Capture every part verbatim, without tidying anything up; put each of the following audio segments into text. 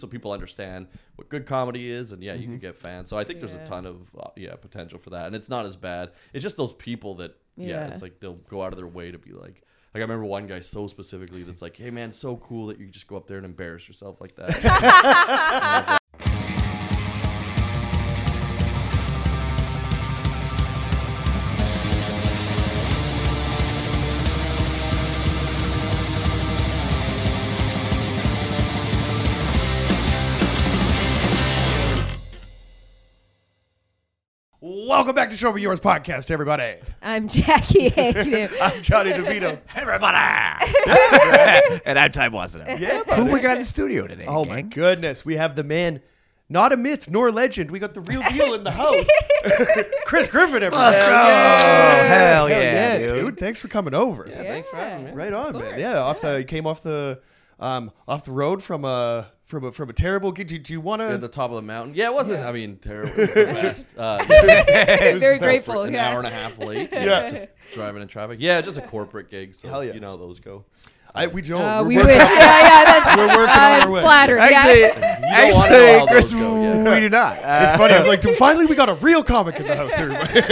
so people understand what good comedy is, and yeah, you mm-hmm. can get fans. So I think yeah. there's a ton of uh, yeah potential for that, and it's not as bad. It's just those people that yeah, yeah it's like they'll go out of their way to be like. Like I remember one guy so specifically that's like, "Hey man, so cool that you just go up there and embarrass yourself like that." Welcome back to Show Me Yours Podcast, everybody. I'm Jackie. I'm Johnny DeVito. Everybody. And I'm Time Wassenaar. Yeah, who we got in the studio today? Oh, gang? My goodness. We have the man, not a myth nor legend. We got the real deal in the house. Chris Griffin, everybody. Let's go. Yeah. Hell, yeah, Hell yeah, yeah dude. dude. Thanks for coming over. Yeah, yeah. Thanks for having me. Right on, man. Yeah, off yeah. the came off the... Um, off the road from a from a from a terrible. Do, do you want to at the top of the mountain? Yeah, it wasn't. Yeah. I mean, terrible. It was the best. Uh, Very grateful. An yeah. hour and a half late. Yeah, yeah, just driving in traffic. Yeah, just a corporate gig. So hell yeah. you know how those go. I we don't. Uh, we wish. Yeah, yeah. That's, we're working uh, on our way. Flattered. Actually, yeah. you don't want to know how those go. Yeah. We do not. Uh, it's funny. I'm like, finally, we got a real comic in the house, everybody.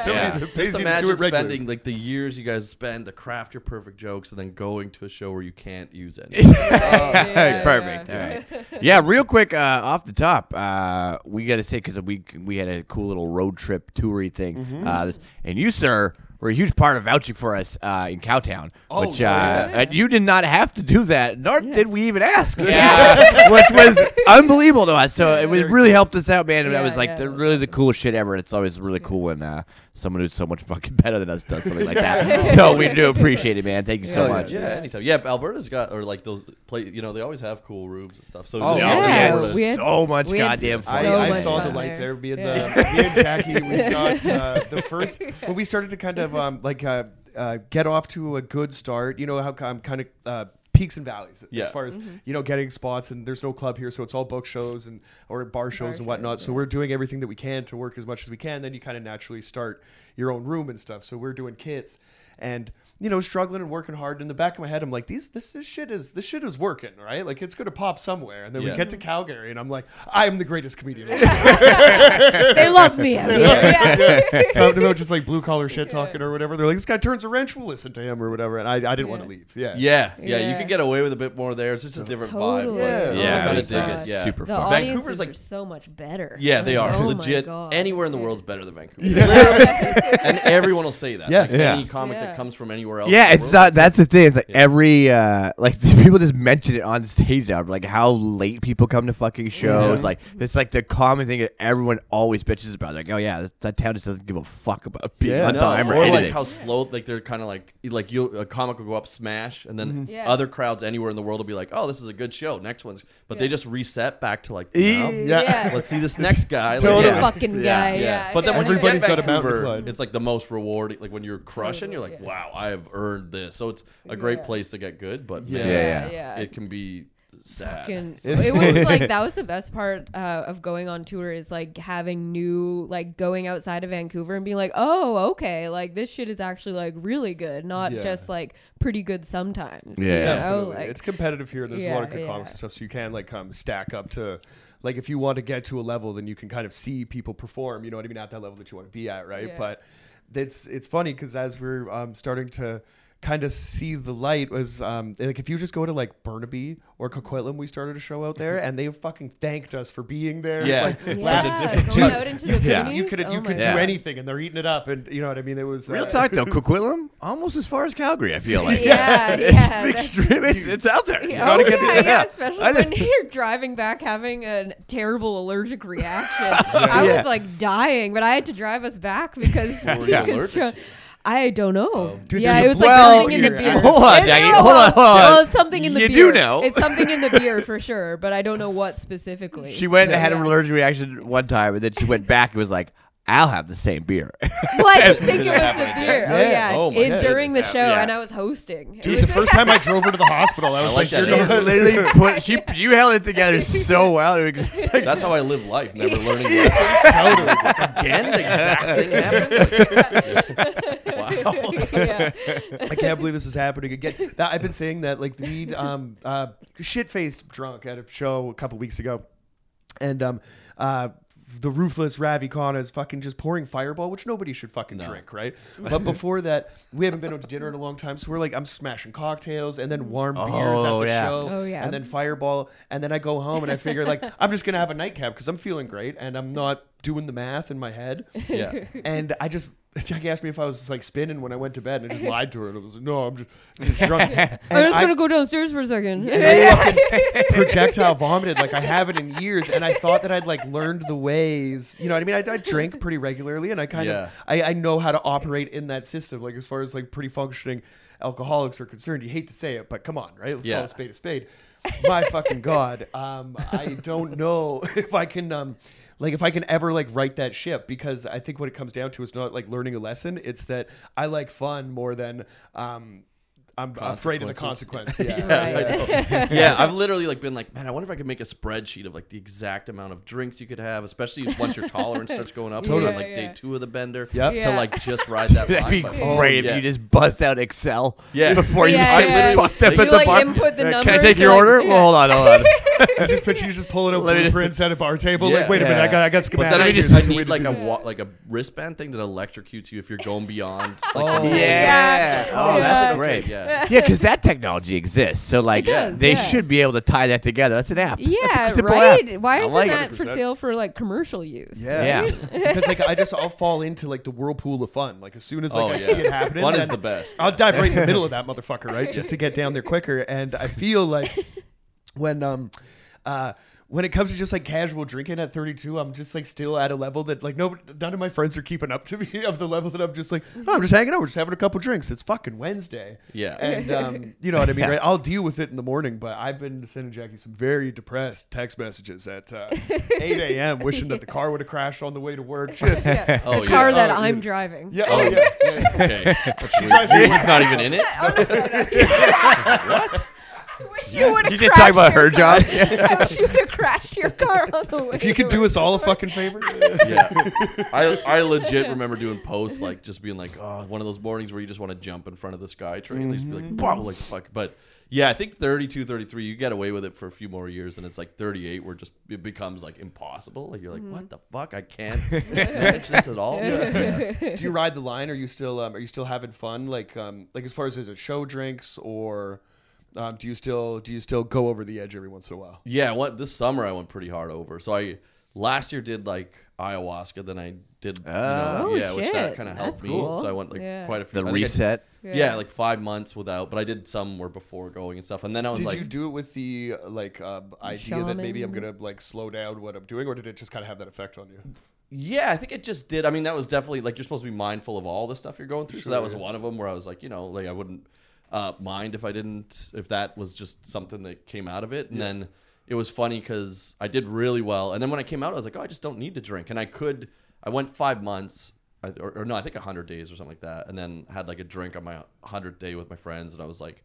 so yeah. Just pays imagine you to do it spending like the years you guys spend to craft your perfect jokes, and then going to a show where you can't use any. oh, yeah, perfect. Yeah. All right. Yeah. Real quick, uh, off the top, uh, we got to say because we we had a cool little road trip toury thing, mm-hmm. uh, this, and you, sir. Were a huge part of vouching for us uh, in Cowtown, oh, which uh, yeah. and you did not have to do that, nor yeah. did we even ask, yeah. uh, which was unbelievable to us. So yeah, it was, really cool. helped us out, man. And yeah, that was like yeah, the, really the coolest shit ever. And it's always really cool when uh, someone who's so much fucking better than us does something like that. So we do appreciate it, man. Thank you yeah, so yeah, much. Yeah, anytime. Yeah, Alberta's got or like those play. You know, they always have cool rooms and stuff. So oh, yeah, yeah. We had so much goddamn fun. So I, I saw the light there. Me and yeah. the me and Jackie, we got uh, the first when we started to kind of. Um, like uh, uh, get off to a good start. You know how I'm kind of uh, peaks and valleys yeah. as far as mm-hmm. you know getting spots, and there's no club here, so it's all book shows and or bar shows bar and whatnot. Shows, so yeah. we're doing everything that we can to work as much as we can. Then you kind of naturally start your own room and stuff. So we're doing Kits. And, you know, struggling and working hard. In the back of my head, I'm like, these, this, this shit is, this shit is working, right? Like, it's going to pop somewhere. And then yeah. we get to Calgary, and I'm like, I am the greatest comedian. They love me. Yeah. Yeah. Yeah. Something about just like blue collar shit talking yeah. or whatever. They're like, this guy turns a wrench, we'll listen to him or whatever. And I, I didn't yeah. want to leave. Yeah. yeah. Yeah. Yeah. You can get away with a bit more there. It's just a different totally. vibe. Like, yeah. Kind of dig it. Yeah. Super fun. Vancouver's like so much better. Yeah, they are. Oh legit. Anywhere in the world's better than Vancouver. Yeah. And everyone will say that. Yeah. Like, yeah. Any comic yeah. that comes from anywhere else. Yeah, it's not, that's the thing. It's like yeah. every uh, like people just mention it on stage now, like how late people come to fucking shows. Yeah. Like it's like the common thing that everyone always bitches about. Like, oh yeah, that town just doesn't give a fuck about being yeah, on no. time or, or like how slow. Like they're kind of like like you a comic will go up smash, and then mm-hmm. yeah. other crowds anywhere in the world will be like, oh, this is a good show. Next one's, but yeah. they just reset back to like, no, yeah. yeah, let's see this next guy. Totally. Like, yeah. fucking yeah. guy. Yeah. yeah, but then yeah. when everybody's got a mountain, it's like the most rewarding. Like when you're crushing, you're like. Like, yeah. wow, I have earned this. So it's a great yeah. place to get good, but yeah, man, yeah, yeah. it can be sad. Fucking, it was like that was the best part uh, of going on tour is like having new, like going outside of Vancouver and being like, oh, okay, like this shit is actually like really good, not yeah. just like pretty good sometimes. Yeah, definitely. Like, it's competitive here. There's yeah, a lot of good yeah. comics and stuff, so you can like come stack up to. Like if you want to get to a level, then you can kind of see people perform. You know what I mean? At that level that you want to be at, right? Yeah. But It's it's funny because as we're um, starting to kind of see the light was um, like if you just go to like Burnaby or Coquitlam, we started a show out there and they fucking thanked us for being there. Yeah, like, it's yeah. such a different going out into the yeah. you could you oh could God. do anything and they're eating it up and you know what I mean. It was real uh, talk though. Coquitlam almost as far as Calgary, I feel like. yeah, yeah, it's, extreme, it's it's out there. Yeah, oh, get, yeah, yeah. yeah, especially I when you're driving back having a terrible allergic reaction. yeah. I was yeah. like dying, but I had to drive us back because. because I don't know. Um, dude, yeah, it was well, like something in the beer. Hold on, Jackie. Hold on, hold on. Well, it's something in the you beer. You do know. It's something in the beer for sure, but I don't know what specifically. She went so, and had yeah. an allergic reaction one time, and then she went back and was like, I'll have the same beer. Well, I didn't think it was the beer. Oh, yeah. Oh, my it, during the show, yeah. and I was hosting. Dude, the first time I drove her to the hospital, I was I like, like that. Literally put, she, you held it together so well. Like, that's how I live life, never learning lessons. Totally. Like, again, the exact thing happened. Wow. Yeah. I can't believe this is happening again. That, I've been saying that, like, we um, uh, shit-faced drunk at a show a couple weeks ago. And, um, uh, the ruthless Ravi Khan is fucking just pouring Fireball, which nobody should fucking no. drink, right? But before that, we haven't been out to dinner in a long time, so we're like, I'm smashing cocktails and then warm beers oh, at the yeah. show, oh, yeah. and then Fireball, and then I go home and I figure like, I'm just gonna have a nightcap because I'm feeling great and I'm not doing the math in my head. Yeah, and I just. Jackie asked me if I was like spinning when I went to bed, and I just lied to her. And I was like, "No, I'm just, just drunk." And I'm just gonna I, go downstairs for a second. Projectile vomited like I haven't in years, and I thought that I'd like learned the ways. You know what I mean? I, I drink pretty regularly, and I kind yeah. of I, I know how to operate in that system. Like as far as like pretty functioning alcoholics are concerned, you hate to say it, but come on, right? Let's yeah. call a spade a spade. My fucking God, um, I don't know if I can. Um, Like if I can ever like write that ship, because I think what it comes down to is not like learning a lesson. It's that I like fun more than um, I'm afraid of the consequence. Yeah, yeah, right. yeah. I've literally like been like, man, I wonder if I could make a spreadsheet of like the exact amount of drinks you could have, especially once your tolerance starts going up. Totally. Yeah, like yeah. day two of the bender. Yep. Yeah. To like just ride that. That'd be great oh, if yeah. you just bust out Excel. Yeah. Before yeah, you yeah. literally bust up at the like bar. Input the numbers, can I take your like, order? Yeah. Well, hold on, hold on. I just picture you just pulling up blueprints at a bar table. Yeah, like, wait a yeah. minute, I got, I got schematics. But then I just I need like a wa- like a wristband thing that electrocutes you if you're going beyond. Like, oh yeah. yeah, oh that's yeah. great. Yeah, yeah, because that technology exists. So like, does, they yeah. should be able to tie that together. That's an app. Yeah, right. App. Why isn't like that one hundred percent for sale for like commercial use? Yeah, right? yeah. Because like I just I'll fall into like the whirlpool of fun. Like as soon as like oh, I yeah. see it happening, fun is the best. I'll dive right in the middle of that motherfucker, right, just to get down there quicker. And I feel like. When um, uh, when it comes to just like casual drinking at thirty-two, I'm just like still at a level that like no, none of my friends are keeping up to me of the level that I'm just like, oh, I'm just hanging out, we're just having a couple drinks. It's fucking Wednesday. Yeah, and um, you know what I mean, yeah. right? I'll deal with it in the morning, but I've been sending Jackie some very depressed text messages at uh, eight a.m. wishing that the car would have crashed on the way to work. Just yeah. oh, the car yeah. that oh, I'm yeah. driving. Yeah. Oh yeah. yeah. Okay. But she drives me. It's not even in it. Oh, no, no, no. What? You, you did talk about her job. I wish you would have crashed your car on the way. If you could do us all a fucking favor. Yeah. I I legit remember doing posts like just being like, oh, one of those mornings where you just want to jump in front of the SkyTrain. Mm-hmm. Just be like, boom, like fuck. But yeah, I think thirty-two, thirty-three, you get away with it for a few more years, and it's like thirty-eight where just it becomes like impossible. Like you're like, mm-hmm. what the fuck? I can't manage this at all. Yeah. Yeah. Do you ride the line? Are you still um, are you still having fun? Like um like as far as is it show drinks or Um, do you still do you still go over the edge every once in a while? Yeah, what this summer I went pretty hard over. So I last year did like ayahuasca, then I did oh, you know, yeah, shit. Which that kind of helped cool. me. So I went like yeah. quite a few. The I reset. Did, yeah. yeah, like five months without, but I did some were before going and stuff. And then I was did like, did you do it with the like um, idea shaman. That maybe I'm gonna like slow down what I'm doing, or did it just kind of have that effect on you? Yeah, I think it just did. I mean, that was definitely like you're supposed to be mindful of all the stuff you're going through. Sure. So that was one of them where I was like, you know, like I wouldn't. Uh, mind if I didn't, if that was just something that came out of it. And yeah. then it was funny because I did really well. And then when I came out, I was like, oh, I just don't need to drink. And I could, I went five months or, or no, I think one hundred days or something like that. And then had like a drink on my one hundredth day with my friends. And I was like,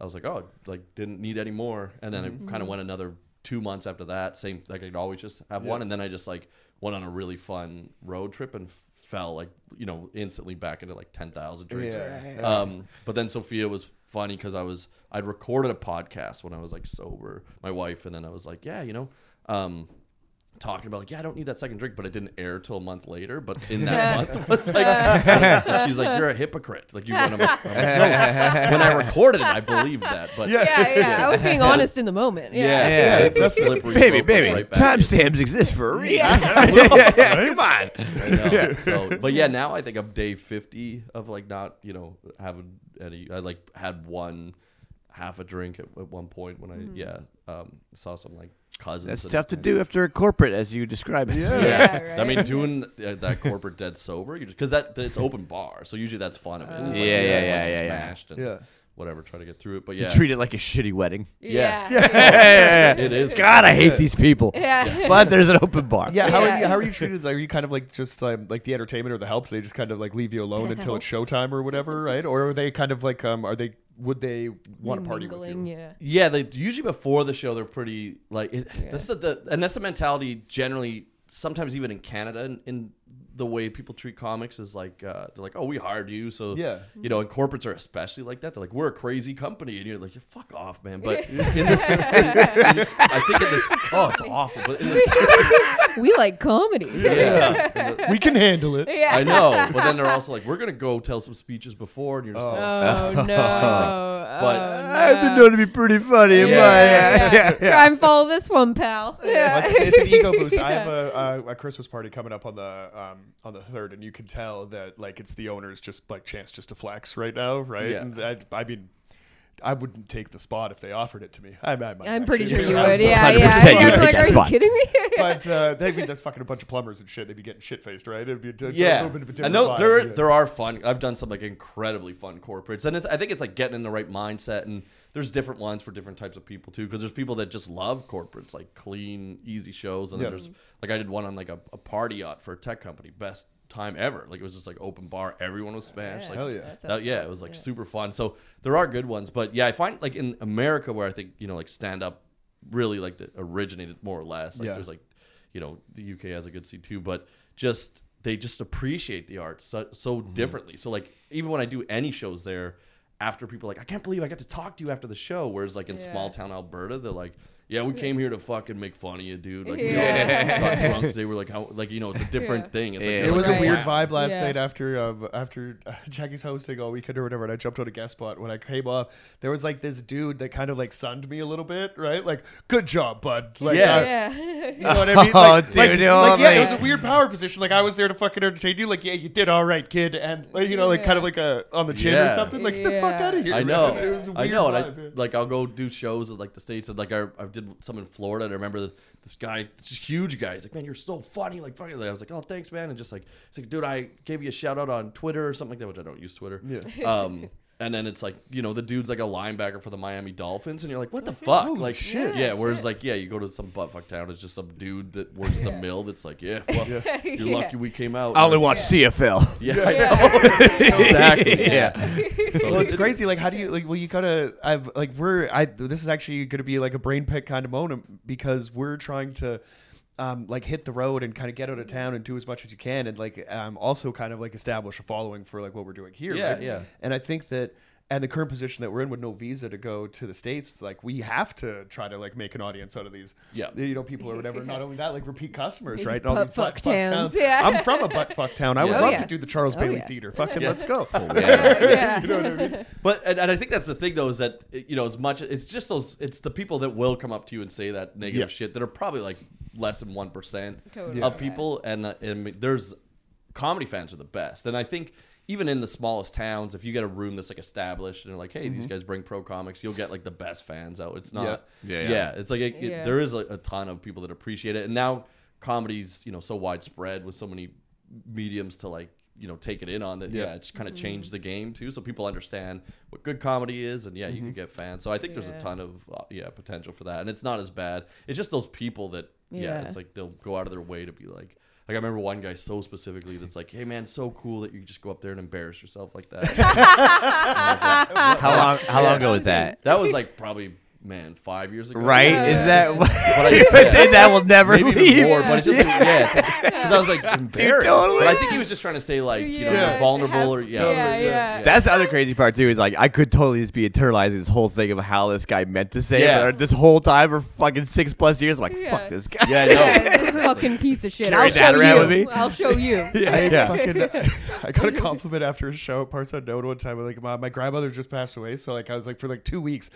I was like, oh, like didn't need any more. And then mm-hmm. it kind of went another two months after that. Same, like I'd always just have yeah. one. And then I just like went on a really fun road trip and fell like, you know, instantly back into like ten thousand drinks. Yeah, yeah, yeah. Um, but then Sophia was funny because I was, I'd recorded a podcast when I was like sober, my wife. And then I was like, yeah, you know, um, talking about like, yeah, I don't need that second drink, but it didn't air till a month later. But in that month, was like, she's like, you're a hypocrite. Like you went, I'm like, no. When I recorded it, I believed that. But yeah, yeah, yeah. I was being honest in the moment. Yeah, yeah, yeah. yeah. That's slippery. Baby, baby, right timestamps exist for a reason. Yeah. yeah, yeah. Come on. I know. Yeah. So, but yeah, now I think I'm day fifty of like not, you know, having any. I like had one half a drink at, at one point when I mm. yeah um, saw some like. Cousins. That's tough to do after a corporate, as you describe it. Yeah, yeah right. I mean, doing uh, that corporate dead sober, because that it's open bar, so usually that's fun of it. It's uh, like, yeah, yeah, yeah, yeah, smashed yeah. and yeah. whatever, try to get through it. But yeah, you treat it like a shitty wedding. Yeah, yeah, yeah. It is. God, I hate these people. Yeah, yeah. But there's an open bar. Yeah, how yeah. are you? How are you treated? Like, are you kind of like just um, like the entertainment or the help? Do they just kind of like leave you alone until it's showtime or whatever, right? Or are they kind of like um? Are they? Would they want to party with you? Yeah, yeah. They usually before the show they're pretty like it, yeah. that's the, the and that's the mentality generally. Sometimes even in Canada, in, in the way people treat comics is like uh, they're like, oh, we hired you, so yeah, you know. And corporates are especially like that. They're like, we're a crazy company, and you're like, yeah, fuck off, man. But in this, in, in, I think in this, oh, it's awful. But in this, we like comedy. Yeah, the, we can handle it. Yeah. I know. But then they're also like, we're gonna go tell some speeches before, and you're just oh. like, oh no. But oh, no. I've been known to be pretty funny. Yeah. In my, yeah. Yeah. Yeah. Yeah. Try and follow this one, pal. Yeah, yeah. Well, it's, it's an ego boost. Yeah. I have a. Uh, a Christmas party coming up on the um, on the third, and you can tell that like it's the owner's just like chance just to flex right now, right? Yeah. And I, I mean, I wouldn't take the spot if they offered it to me. I, I might. I'm pretty sure you would. Yeah, yeah. You would take that spot. Are you kidding me? But uh, they'd be, that's fucking a bunch of plumbers and shit. They'd be getting shit faced, right? It'd be a, yeah. A bit of a I know there are, yeah. there are fun. I've done some like incredibly fun corporates, and it's, I think it's like getting in the right mindset, and there's different ones for different types of people too, because there's people that just love corporates, like clean, easy shows, and yeah. then there's like I did one on like a, a party yacht for a tech company, best time ever. Like it was just like open bar, everyone was smashed. Yeah. Like, hell yeah, that, yeah, it was like yeah. super fun. So there are good ones, but yeah, I find like in America where I think you know like stand up really like the, originated more or less. Like yeah. there's like you know the U K has a good scene too, but just they just appreciate the art so, so mm-hmm. differently. So like even when I do any shows there, after people are like I can't believe I got to talk to you after the show. Whereas like in yeah. small town Alberta, they're like. Yeah, we came here to fucking make fun of you, dude. Like, yeah. we all got drunk today. We're like, how, like, you know, it's a different yeah. thing. It's yeah. like, it was like, a weird wow. vibe last yeah. night after um, after uh, Jackie's hosting all weekend or whatever, and I jumped on a guest spot. When I came up, there was like this dude that kind of like sunned me a little bit, right? Like, good job, bud. Like, yeah. Uh, yeah. You know what I mean? Like, oh, dude, like, oh, like, yeah, it was a weird power position. Like, I was there to fucking entertain you. Like, yeah, you did all right, kid. And, like, you know, like, yeah. kind of like a on the chin yeah. or something. Like, get yeah. the fuck out of here. I know. It was a weird I know. Vibe, and I, like, I'll go do shows at, like, the States and, like, I, I did some in Florida, and I remember this guy, this huge guy. He's like, "Man, you're so funny!" Like, fucking. I was like, "Oh, thanks, man." And just like, it's like, dude, I gave you a shout out on Twitter or something like that, which I don't use Twitter. Yeah. Um, and then it's like, you know, the dude's like a linebacker for the Miami Dolphins, and you're like, "What the fuck?" Like, shit. Yeah. yeah whereas, shit. like, yeah, you go to some buttfuck town, it's just some dude that works yeah. at the mill. That's like, yeah, well, yeah. you're yeah. lucky we came out. I only watch yeah. C F L. Yeah, yeah. I know. exactly. Yeah. yeah. So well, it's crazy. Like, how do you, like, well, you gotta, I've, like, we're, I, this is actually gonna be like a brain pick kind of moment because we're trying to, um, like, hit the road and kind of get out of town and do as much as you can and, like, um, also kind of, like, establish a following for, like, what we're doing here. Yeah, right? yeah. And I think that, and the current position that we're in with no visa to go to the States, like, we have to try to, like, make an audience out of these, yeah. you know, people or whatever. Not only that, like, repeat customers, right? All these butt fuck towns. Yeah. I'm from a butt fuck town. I yeah. would oh, love yeah. to do the Charles oh, Bailey yeah. Theater. Fucking yeah. let's go. Oh, yeah. yeah. You know what I mean? But, and, and I think that's the thing, though, is that, you know, as much, it's just those, it's the people that will come up to you and say that negative yeah. shit that are probably, like, less than one percent totally. Of yeah. people. And, uh, and there's, comedy fans are the best. And I think, even in the smallest towns, if you get a room that's like established and they're like, hey, mm-hmm. these guys bring pro comics, you'll get like the best fans out. It's not, yeah, yeah, yeah. yeah. it's like it, it, yeah. there is a, a ton of people that appreciate it, and now comedy's you know so widespread with so many mediums to like you know take it in on that. Yeah, yeah it's kind of mm-hmm. changed the game too, so people understand what good comedy is, and yeah, mm-hmm. you can get fans. So I think yeah. there's a ton of uh, yeah potential for that, and it's not as bad. It's just those people that yeah, yeah it's like they'll go out of their way to be like. Like, I remember one guy so specifically that's like, hey, man, so cool that you just go up there and embarrass yourself like that. like, how long How yeah. long ago was that? That was, like, probably, man, five years ago. Right? Yeah. Is that what I said? That will never maybe leave. Maybe more, yeah. but it's just, like, yeah. Because like, I was, like, embarrassed. Totally. But I think he was just trying to say, like, you yeah. know, you're vulnerable or, yeah. Totally yeah, yeah. That's the other crazy part, too, is, like, I could totally just be internalizing this whole thing of how this guy meant to say yeah. it. But this whole time for fucking six plus years, I'm like, yeah. fuck this guy. Yeah, I know. Yeah. Fucking piece of shit. I'll show you. With me. I'll show you. yeah, I, yeah. Fucking, I got a compliment after a show at Parts Unknown one time. Like my, my grandmother just passed away, so like I was like for like two weeks.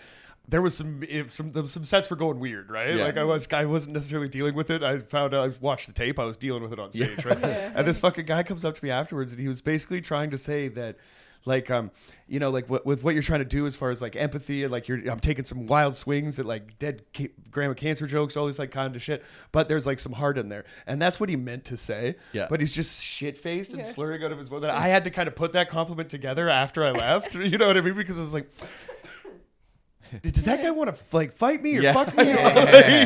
There was some if some the, some sets were going weird, right? Yeah. Like I was I wasn't necessarily dealing with it. I found out I watched the tape. I was dealing with it on stage, yeah. right? Yeah. And this fucking guy comes up to me afterwards, and he was basically trying to say that. Like, um, you know, like w- with what you're trying to do as far as like empathy and like you're, I'm taking some wild swings at like dead ca- grandma cancer jokes, all this like kind of shit. But there's like some heart in there, and that's what he meant to say. Yeah. But he's just shit faced and yeah. slurring out of his mouth. I had to kind of put that compliment together after I left. You know what I mean? Because I was like, does that guy want to like fight me or yeah. fuck me? Yeah. Like, you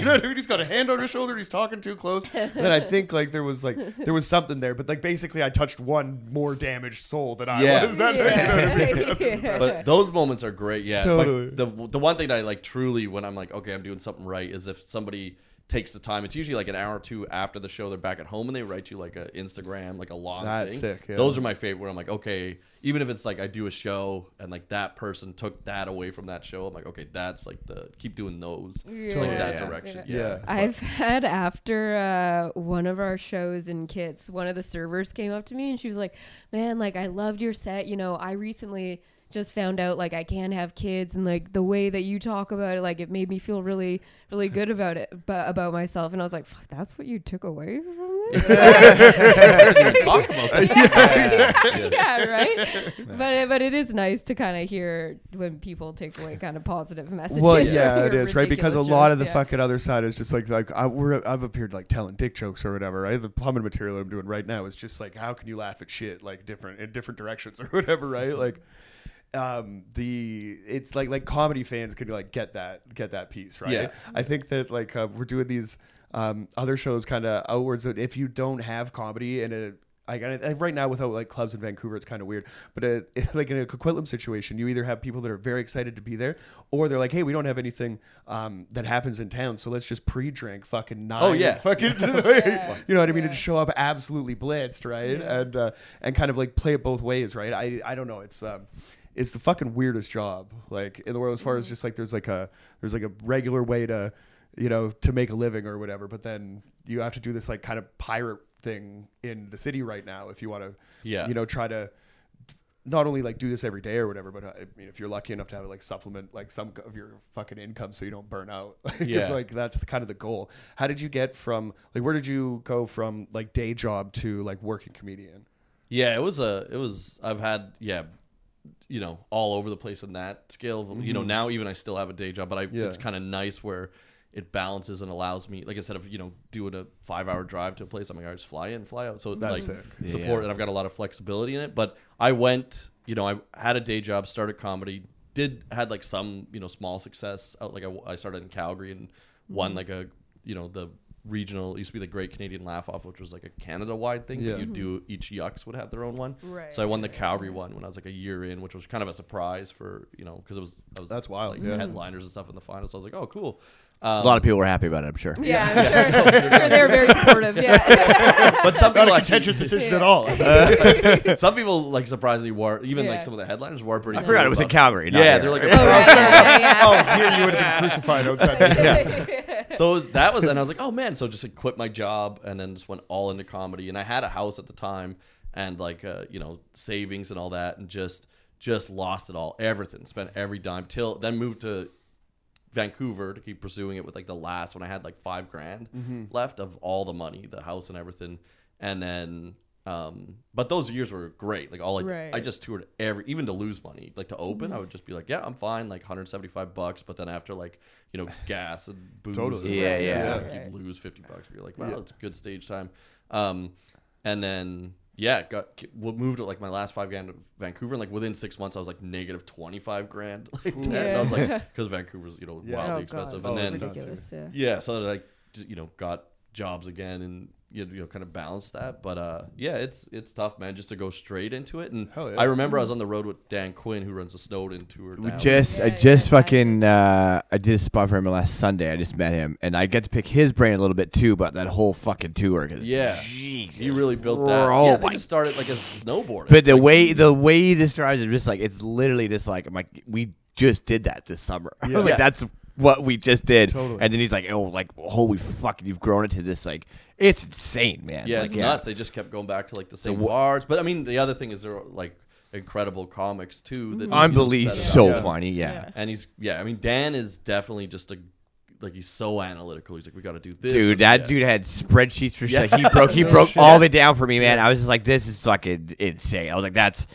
know what I mean? He's got a hand on his shoulder. He's talking too close. And then I think like there was like there was something there, but like basically I touched one more damaged soul than I yeah. was. That, yeah. you know what I mean? yeah. But those moments are great. Yeah, totally. Like, the the one thing that I like truly when I'm like, okay, I'm doing something right is if somebody takes the time. It's usually like an hour or two after the show. They're back at home and they write you like an Instagram, like a long That's thing. Sick, yeah. Those are my favorite where I'm like, okay, even if it's like I do a show and like that person took that away from that show, I'm like, okay, that's like the keep doing those yeah. to like that yeah. direction. Yeah. yeah. yeah. I've had after uh, one of our shows in Kits, one of the servers came up to me and she was like, man, like I loved your set. You know, I recently just found out like I can have kids and like the way that you talk about it, like it made me feel really, really good about it, but about myself. And I was like, fuck, that's what you took away from this? Yeah. talk about that. Yeah, yeah, yeah. yeah right? Yeah. But, but it is nice to kind of hear when people take away kind of positive messages. Well, yeah, it is, right? Because a jokes, lot of the yeah. fucking other side is just like, like I, we're, I've appeared like telling dick jokes or whatever, right? The plumbing material I'm doing right now is just like, how can you laugh at shit like different in different directions or whatever, right? Like, um the it's like like comedy fans could like get that get that piece right yeah. I think that like uh, we're doing these um other shows kind of outwards that if you don't have comedy in a like right now without like clubs in Vancouver it's kind of weird but it, it, like in a Coquitlam situation you either have people that are very excited to be there or they're like hey we don't have anything um that happens in town so let's just pre-drink fucking nine oh yeah fucking yeah. you know what I mean yeah. to show up absolutely blitzed right yeah. and uh, and kind of like play it both ways right I I don't know it's um it's the fucking weirdest job like in the world as far as just like there's like a there's like a regular way to you know to make a living or whatever but then you have to do this like kind of pirate thing in the city right now if you want to yeah you know try to not only like do this every day or whatever but I mean if you're lucky enough to have it like supplement like some of your fucking income so you don't burn out like, yeah if, like that's the kind of the goal how did you get from like where did you go from like day job to like working comedian yeah it was a it was I've had yeah you know, all over the place in that scale. Mm-hmm. You know, now even I still have a day job, but I, yeah. it's kind of nice where it balances and allows me, like instead of, you know, doing a five hour drive to a place, I'm like, I just fly in, fly out. So that's like sick. Support yeah. and I've got a lot of flexibility in it, but I went, you know, I had a day job, started comedy, did, had like some, you know, small success out. Like I, I started in Calgary and mm-hmm. won like a, you know, the regional, it used to be the Great Canadian Laugh Off, which was like a Canada-wide thing yeah. that you do. Each Yucks would have their own one. Right. So I won the Calgary one when I was like a year in, which was kind of a surprise for, you know, because it was, I was that's wild. Like yeah. headliners and stuff in the finals. So I was like, oh, cool. Um, a lot of people were happy about it, I'm sure. Yeah, yeah. I'm sure. sure they were very supportive. Yeah. But some people not a contentious actually, decision yeah. at all. Uh, like, some people like surprisingly wore even yeah. like some of the headliners wore pretty. I forgot it was in Calgary. Not yeah, here. They're like, oh, yeah, yeah. oh, here you would have been crucified outside. yeah. So it was, that was, and I was like, oh man, so just like, quit my job and then just went all into comedy. And I had a house at the time and like uh, you know savings and all that, and just just lost it all, everything, spent every dime till then moved to Vancouver to keep pursuing it with like the last one I had like five grand mm-hmm. left of all the money, the house and everything. And then, um, but those years were great. Like all I, right. I just toured every, even to lose money, like to open, mm-hmm. I would just be like, yeah, I'm fine. Like one hundred seventy-five bucks. But then after like, you know, gas and booze, totally. and yeah, whatever, yeah. Like right. you'd lose fifty bucks. But you're like, wow, yeah. it's good stage time. Um, and then, yeah, got moved at like my last five grand to Vancouver, and like within six months I was like negative twenty five grand. Like yeah. I was like, because Vancouver's you know yeah. wildly oh, expensive, God. and oh, then ridiculous. yeah, yeah, so that I you know got jobs again and you know kind of balanced that, but uh, yeah, it's it's tough, man, just to go straight into it. And yeah. I remember I was on the road with Dan Quinn, who runs the Snowden tour. Now. We just yeah, I just yeah, fucking uh, I did a spot for him last Sunday. I just met him, and I got to pick his brain a little bit too about that whole fucking tour. Yeah. You really built that. Oh yeah, they just started like a snowboard. But the like, way the way you described it, just like it's literally just like I'm like we just did that this summer. Yeah. I was like, yeah. that's what we just did. Totally. And then he's like, oh, like holy fuck, you've grown into this. Like it's insane, man. Yeah, like, it's yeah. nuts. They just kept going back to like the same words. But I mean, the other thing is they're like incredible comics too. That unbelievable, so yeah. funny. Yeah. yeah, and he's yeah. I mean, Dan is definitely just a. Like he's so analytical. He's like, we got to do this. Dude, that yeah. dude had spreadsheets for yeah. shit. He broke, he no broke shit. all the down for me, man. Yeah. I was just like, this is fucking insane. I was like, that's.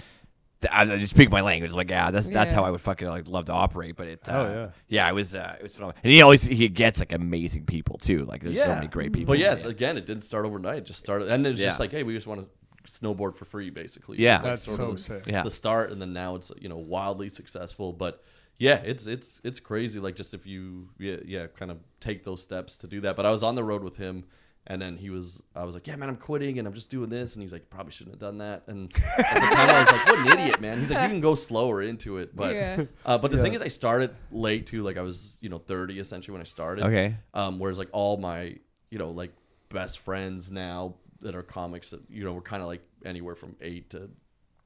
I just speak my language. Like, yeah, that's yeah. that's how I would fucking like love to operate. But it, uh, oh yeah, yeah, it was uh, it was phenomenal. And he always he gets like amazing people too. Like there's yeah. so many great people. But yes, yeah. again, it didn't start overnight. It just started, and it's yeah. just like, hey, we just want to snowboard for free, basically. Yeah, that's like, sort so of sick. The yeah. start, and then now it's you know wildly successful, but. yeah, it's it's it's crazy. Like, just if you yeah, yeah kind of take those steps to do that. But I was on the road with him, and then he was, I was like, yeah, man, I'm quitting and I'm just doing this. And he's like, probably shouldn't have done that. And at the time I was like, what an idiot, man. He's like, you can go slower into it. But yeah. uh, but the yeah. thing is, I started late too. Like, I was, you know, thirty essentially when I started. Okay. Um, whereas like all my, you know, like best friends now that are comics that, you know, were kind of like anywhere from eight to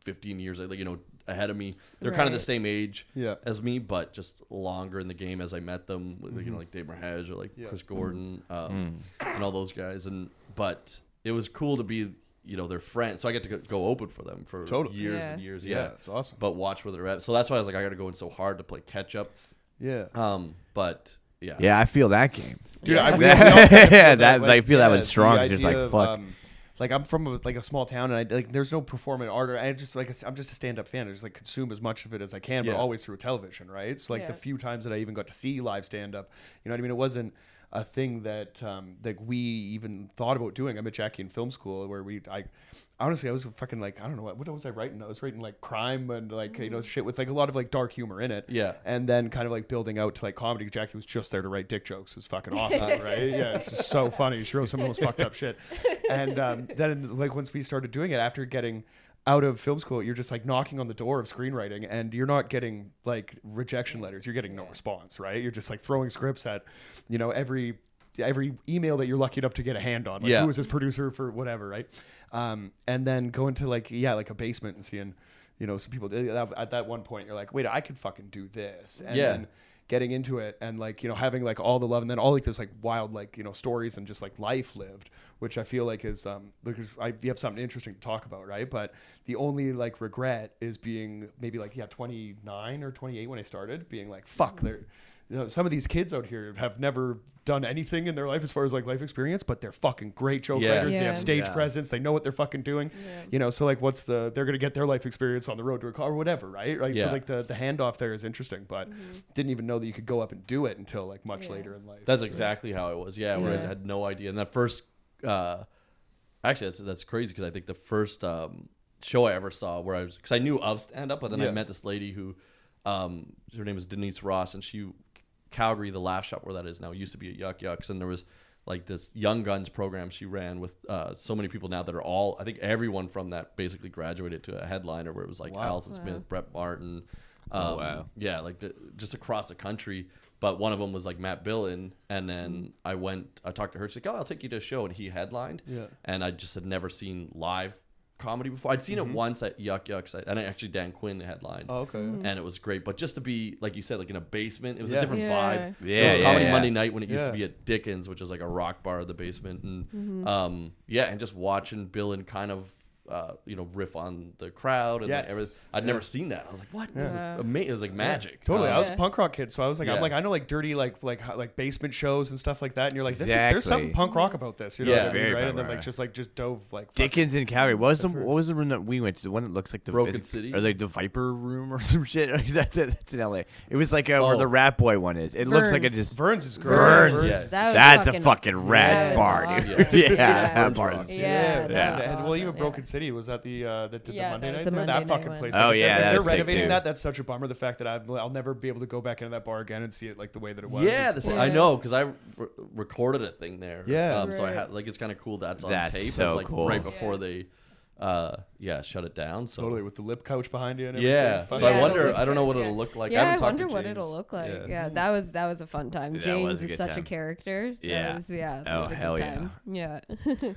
fifteen years, like, you know, ahead of me. They're right. kind of the same age yeah. as me, but just longer in the game as I met them, mm-hmm. you know, like Dave Merhaj or like yeah. Chris Gordon um, mm. and all those guys. And but it was cool to be, you know, their friend. So I get to go open for them for totally. years yeah. and years. Yeah. yeah, it's awesome. But watch where they're at. So that's why I was like, I got to go in so hard to play catch up. Yeah. Um. But yeah. Yeah, I feel that game. Dude, yeah. I, mean, yeah, that, like, I feel yeah, that was strong. It's just like, of, fuck. Um, Like, I'm from a, like a small town, and I like there's no performing art. Or I just like I'm just a stand up fan. I just like consume as much of it as I can, yeah. but always through television, right? So like yeah. the few times that I even got to see live stand up, you know what I mean? It wasn't a thing that um, that we even thought about doing. I met Jackie in film school, where we I honestly I was fucking like I don't know what, what was I writing? I was writing like crime and like mm-hmm. you know shit with like a lot of like dark humor in it. Yeah, and then kind of like building out to like comedy. Jackie was just there to write dick jokes. It was fucking awesome, right? Yeah, it's just so funny. She wrote some of the most fucked up shit. And um, then, like, once we started doing it, after getting out of film school, you're just, like, knocking on the door of screenwriting, and you're not getting, like, rejection letters. You're getting no response, right? You're just, like, throwing scripts at, you know, every every email that you're lucky enough to get a hand on. Like, yeah. who was this producer for whatever, right? Um, and then going to, like, yeah, like a basement and seeing, you know, some people. At that one point, you're like, wait, I could fucking do this. And yeah. then, getting into it and like, you know, having like all the love and then all like this like wild, like, you know, stories and just like life lived, which I feel like is, um, like I you have something interesting to talk about. Right. But the only like regret is being maybe like, yeah, twenty-nine or twenty-eight when I started being like, fuck there, you know, some of these kids out here have never done anything in their life as far as like life experience, but they're fucking great joke yeah. writers. Yeah. They have stage yeah. presence. They know what they're fucking doing, yeah. you know? So like, what's the, they're going to get their life experience on the road to a car or whatever. Right. Right. Yeah. So like the, the handoff there is interesting, but mm-hmm. didn't even know that you could go up and do it until like much yeah. later in life. That's right? Exactly how it was. Yeah. Where yeah. I had no idea. And that first, uh, actually that's, that's crazy. Cause I think the first, um, show I ever saw where I was, cause I knew of stand up, but then yeah. I met this lady who, um, her name was Denise Ross, and she, Calgary, the Laugh Shop, where that is now, used to be at Yuck Yucks, and there was like this Young Guns program she ran with uh, so many people now that are all, I think everyone from that basically graduated to a headliner, where it was like wow. Allison wow. Smith, Brett Martin, um, oh, wow. yeah, like the, just across the country. But one of them was like Matt Billin, and then mm-hmm. I went, I talked to her, she's like, oh, I'll take you to a show, and he headlined, yeah. and I just had never seen live comedy before. I'd seen mm-hmm. it once at Yuck Yucks, and actually Dan Quinn headlined. Oh, okay. Mm-hmm. And it was great, but just to be, like you said, like in a basement, it was yeah. a different yeah. vibe. Yeah, so it was yeah, Comedy yeah. Monday night when it yeah. used to be at Dickens, which is like a rock bar in the basement, and mm-hmm. um, yeah, and just watching Bill and kind of uh, you know riff on the crowd and yes. the, everything. I'd yeah. never seen that. I was like, what? Yeah. This is amazing. It was like magic. Yeah. Totally. Um, I was a punk rock kid, so I was like, yeah. I'm like, I know like dirty like like like basement shows and stuff like that. And you're like, this exactly. is there's something punk rock about this, you know? Yeah, what I mean, right. And then like just like just dove like Dickens in Calgary. What was the what was the room that we went to? The one that looks like the Broken City or like the Viper Room or some shit. that's, that's in L A. It was like a, oh. where the Rat Boy one is. It Verns. Looks like it just Verns is great. Verns. Verns. Yes. That that's fucking, a fucking rad bar, dude. Yeah, that bar. Yeah, yeah. Well, even Broken City. Was that the uh, that did yeah, the Monday night? The Monday that night fucking one. Place. Oh like, yeah, they're, they're renovating too. That. That's such a bummer. The fact that I've, I'll never be able to go back into that bar again and see it like the way that it was. Yeah, the yeah. I know because I re- recorded a thing there. Yeah, um, right. so I had like it's kind of cool that's on that's tape. So it's like cool. right before yeah. they, uh, yeah, shut it down. So totally with the lip couch behind you and everything. Yeah, yeah. so yeah, I wonder. I don't know what yeah. it'll look like. Yeah, I, I wonder what it'll look like. Yeah. yeah, that was that was a fun time. James is such a character. Yeah, yeah. Oh hell yeah. Yeah.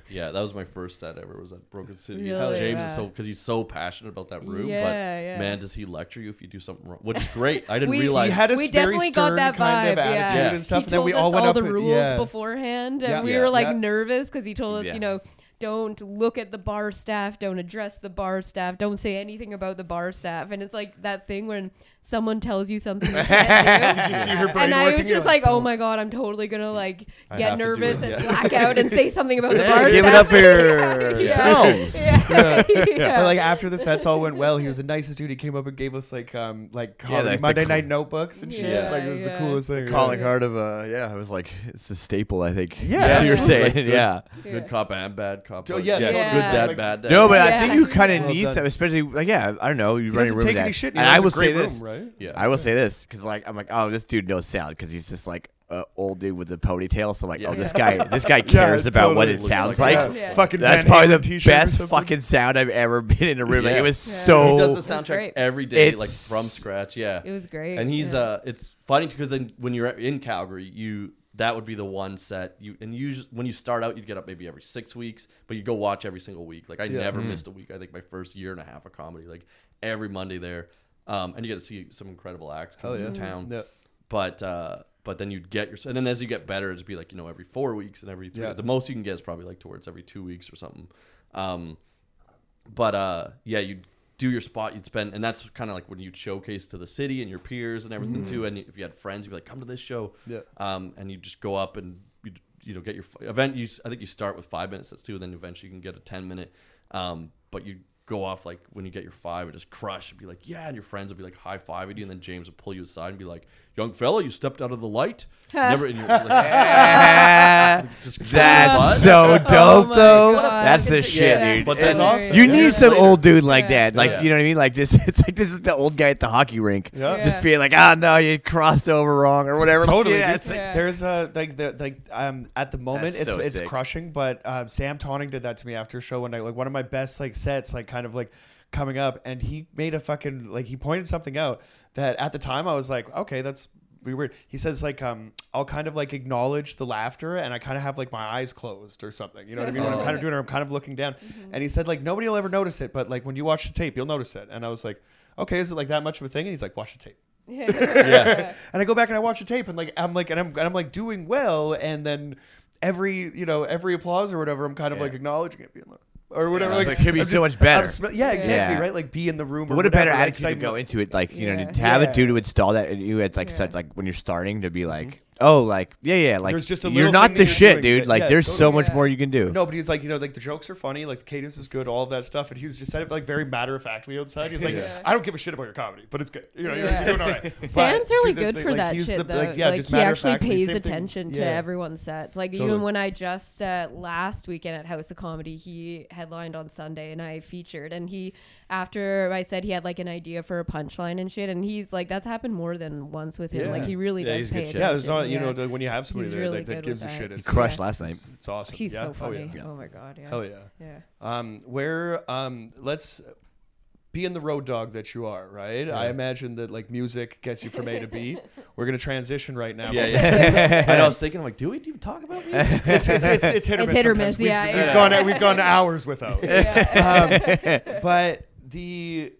Yeah, that was my first set ever. Was at Broken City. Really? James yeah. is so because he's so passionate about that room. Yeah, but yeah. man, does he lecture you if you do something wrong? Which is great. I didn't we, realize he had a we very definitely stern got that vibe. Kind of attitude yeah. and stuff. He and told then we us all went all up the rules yeah. beforehand, and yeah. we yeah. were like yeah. nervous because he told us, yeah. you know, don't look at the bar staff, don't address the bar staff, don't say anything about the bar staff, and it's like that thing when someone tells you something you can't do. Did you see her brain and I was just like, like oh my god, I'm totally gonna like get nervous and black out and say something about the bar give stuff. It up for yourselves. yeah. Yeah. Yeah. Yeah. But like after the sets all went well, he was the nicest dude. He came up and gave us like um like, yeah, like Monday night cool. notebooks and shit. Yeah. Yeah. Like it was yeah. the coolest thing. The calling card of uh yeah, I was like it's the staple I think. Yeah, yeah. you're saying like good, yeah. Good cop and bad cop. Oh, yeah, yeah. yeah, good dad, like, bad dad. No, but yeah. I think you kind of well need that, especially like yeah, I don't know. You run a room with that. And I will say this. right? Yeah. I will say this because like I'm like, oh, this dude knows sound because he's just like an old dude with a ponytail. So I'm like, yeah. oh, this guy, this guy cares yeah, about totally what it sounds like. like. Yeah. Yeah. Fucking that's probably the best fucking sound I've ever been in a room. Yeah. Like, it was yeah. so. He does the soundtrack every day, it's, like from scratch. Yeah, it was great. And he's yeah. uh, it's funny because then when you're in Calgary, you. That would be the one set you and usually when you start out, you'd get up maybe every six weeks, but you go watch every single week. Like I yeah. never mm-hmm. missed a week. I think my first year and a half of comedy, like every Monday there, um, and you get to see some incredible acts come yeah. in town. Yeah. But uh, but then you'd get your and then as you get better, it'd be like you know every four weeks and every three. Yeah. The most you can get is probably like towards every two weeks or something. Um, but uh, yeah, you'd do your spot. You'd spend and that's kind of like when you showcase to the city and your peers and everything mm. too. And if you had friends, you'd be like, "Come to this show." Yeah. Um, and you just go up and you you know get your event. You I think you start with five minutes sets too. And then eventually you can get a ten minute. Um, but you go off like when you get your five, and just crush and be like, "Yeah!" And your friends would be like high fiving you. And then James would pull you aside and be like, "Young fella, you stepped out of the light." Never. And you're like, yeah. just that's so dope, oh though. God. That's the shit, yeah. dude. But that's awesome. You need yeah. some old dude like yeah. that, like yeah. you know what I mean? Like just it's like this is the old guy at the hockey rink, yeah. Yeah. just being like, "Ah, oh, no, you crossed over wrong or whatever." Totally. Yeah, it's yeah. like yeah. there's a like the like um at the moment that's it's so it's sick. Crushing, but um, Sam Tonning did that to me after a show one night. Like one of my best like sets, like kind of like coming up, and he made a fucking like he pointed something out that at the time I was like, okay, that's weird. He says like, um, I'll kind of like acknowledge the laughter, and I kind of have like my eyes closed or something. You know what I mean? Oh. When I'm kind of doing it, I'm kind of looking down. Mm-hmm. And he said like nobody will ever notice it, but like when you watch the tape, you'll notice it. And I was like, okay, is it like that much of a thing? And he's like, watch the tape. Yeah. yeah. And I go back and I watch the tape, and like I'm like and I'm and I'm like doing well, and then every you know every applause or whatever, I'm kind of yeah. like acknowledging it, being like. Or whatever, yeah, like, like it could be I'm so just, much better. Sm- yeah, exactly. Yeah. Right, like be in the room. Or what a better like, attitude to go into it, like you yeah. know, to have yeah. a dude who install that, and you had like yeah. such like when you're starting to be like, mm-hmm. oh, like yeah, yeah, like just a you're not the you're shit, dude. It. Like yeah, there's totally. so much yeah. more you can do. No, but he's like, you know, like the jokes are funny, like the cadence is good, all of that stuff, and he was just said it like very matter of factly outside. He's like, yeah. I don't give a shit about your comedy, but it's good. You know, yeah. you're doing all right. Sam's really good for that shit though. Like he actually pays attention to everyone's sets. Like even when I just last weekend at House of Comedy, he had headlined on Sunday and I featured, and he after I said he had like an idea for a punchline and shit, and he's like that's happened more than once with him. Yeah. Like he really yeah, does pay attention. Yeah, there's not you yeah. know when you have somebody he's there really like, that gives a that. shit. It's he crushed yeah. last night. It's, it's awesome. He's yeah. so funny. Oh, yeah. oh my god. Yeah. Hell yeah. Yeah. Um, where um, let's be in the road dog that you are, right? Yeah. I imagine that like music gets you from A to B. We're gonna transition right now. Yeah, yeah. I know. I was thinking, I'm like, do we even talk about music? It's it's it's, it's hit or it's miss. Hit or miss. We've, yeah, we've yeah. gone we've gone hours without. Yeah. Um, but the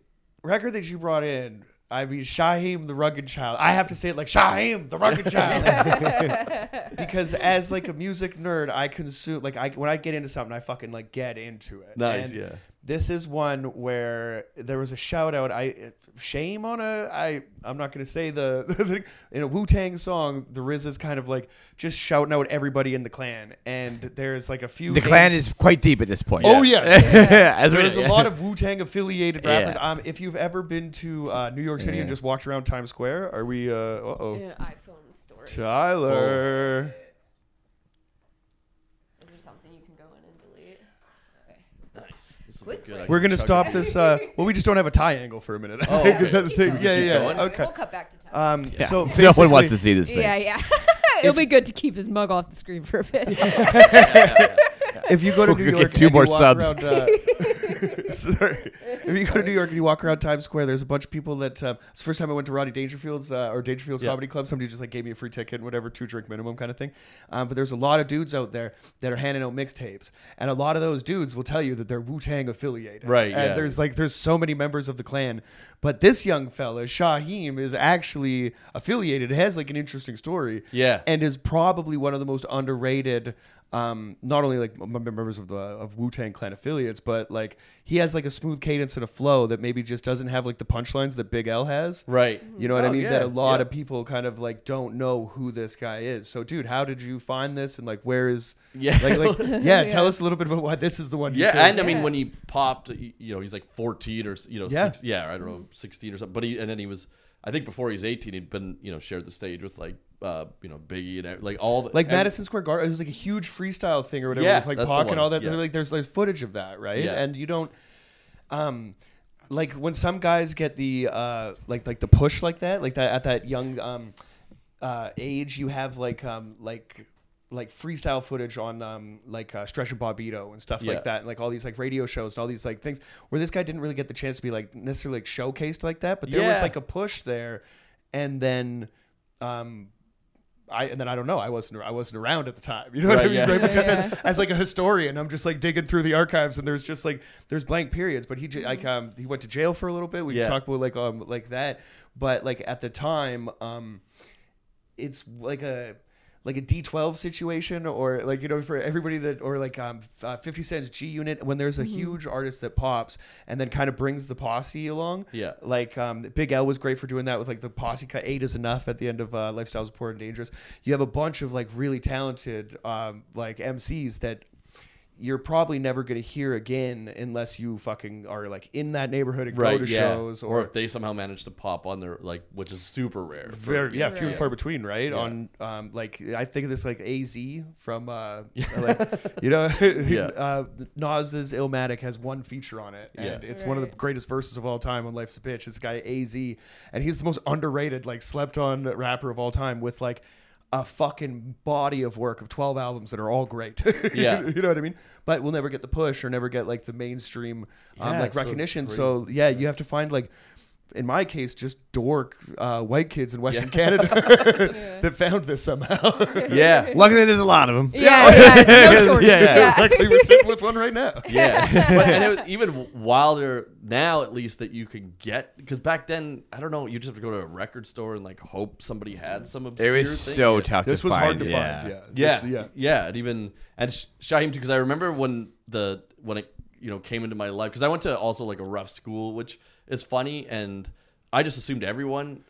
record that you brought in, I mean, Shaheem the Rugged Child. I have to say it like Shaheem the Rugged Child because as like a music nerd, I consume like I when I get into something, I fucking like get into it. Nice, and yeah. this is one where there was a shout out. I shame on a I I'm not gonna say the in a Wu-Tang song. The R Z A is kind of like just shouting out everybody in the clan, and there's like a few. The names. Clan is quite deep at this point. Oh yeah, yeah. yeah. As there's yeah. a lot of Wu-Tang affiliated rappers. Yeah. Um, if you've ever been to uh, New York City yeah. and just walked around Times Square, are we? Uh oh. Yeah, iPhone storage. Tyler. Oh. We're going to stop it. This. Uh, well, we just don't have a tie angle for a minute. Oh, yeah. Is that the thing? Yeah, yeah, going. Okay. We'll cut back to tie. Um, yeah. So no one wants to see this face. Yeah, yeah. It'll be good to keep his mug off the screen for a bit. If you go to New York, two more subs. Around, uh, sorry. If you go to New York and you walk around Times Square, there's a bunch of people that. Um, it's the first time I went to Roddy Dangerfield's uh, or Dangerfield's yeah. Comedy Club. Somebody just like gave me a free ticket, and whatever, two drink minimum kind of thing. Um, but there's a lot of dudes out there that are handing out mixtapes, and a lot of those dudes will tell you that they're Wu-Tang affiliated. Right. And yeah. there's like there's so many members of the clan, but this young fella Shaheem is actually affiliated. It has like an interesting story. Yeah. And is probably one of the most underrated. Um, not only like members of the of Wu-Tang Clan affiliates, but like he has like a smooth cadence and a flow that maybe just doesn't have like the punchlines that Big L has. Right. You know what oh, I mean? Yeah. That a lot yeah. of people kind of like don't know who this guy is. So, dude, how did you find this? And like, where is? Yeah. Like, like yeah, yeah. Tell us a little bit about why this is the one. You yeah, chose. And I mean, yeah. when he popped, you know, he's like fourteen or you know, yeah, six, yeah, I don't know, sixteen or something. But he and then he was, I think, before he was eighteen, he'd been you know shared the stage with like. Uh, you know, Biggie and like all the like Madison Square Garden. It was like a huge freestyle thing or whatever, yeah, with like Pac and all that. Yeah. Like, there's there's footage of that, right? Yeah. And you don't, um, Like when some guys get the uh, like like the push like that, like that at that young um, uh, age, you have like um, like like freestyle footage on um, like uh, Stretch and Bobbito and stuff yeah. like that, and like all these like radio shows and all these like things where this guy didn't really get the chance to be like necessarily like showcased like that, but there yeah. was like a push there, and then. Um, I, and then I don't know. I wasn't. I wasn't around at the time. You know right, what I mean? Yeah. Right? But just yeah. as, as like a historian, I'm just like digging through the archives, and there's just like there's blank periods. But he j- mm-hmm. like um he went to jail for a little bit. We yeah. talked about like um like that. But like at the time, um, it's like a like a D twelve situation, or like you know for everybody that or like um uh, fifty Cent's G Unit when there's a mm-hmm. huge artist that pops and then kind of brings the posse along. Yeah. Like um Big L was great for doing that with like the posse cut eight is enough at the end of uh, Lifestyles Important Dangerous. You have a bunch of like really talented um like M Cs that you're probably never going to hear again unless you fucking are like in that neighborhood and right, go to yeah. shows, or, or if they somehow manage to pop on their like, which is super rare. Very, yeah, few and far between, right? Yeah. On um, like I think of this like A Z from uh, like you know, yeah. uh, Nas's Illmatic has one feature on it, and yeah. it's right. one of the greatest verses of all time on Life's a Bitch. This guy A Z, and he's the most underrated, like slept on rapper of all time with like. A fucking body of work of twelve albums that are all great. Yeah. You know what I mean? But we'll never get the push or never get like the mainstream um, yeah, like recognition. So, so yeah, yeah, you have to find like, in my case, just dork uh, white kids in Western yeah. Canada yeah. that found this somehow. Yeah. Luckily there's a lot of them. Yeah. yeah, yeah, no shortage. yeah, yeah. yeah. Luckily we're sitting with one right now. Yeah. But, and it was even wilder now, at least, that you could get, because back then, I don't know, you just have to go to a record store and like hope somebody had some obscure thing. It was so yeah. tough this to find. This was hard to yeah. find. Yeah. Yeah. This, yeah. yeah. And even, and Sh- Shaheem too, because I remember when the, when it, you know, came into my life, because I went to also like a rough school, which is funny, and I just assumed everyone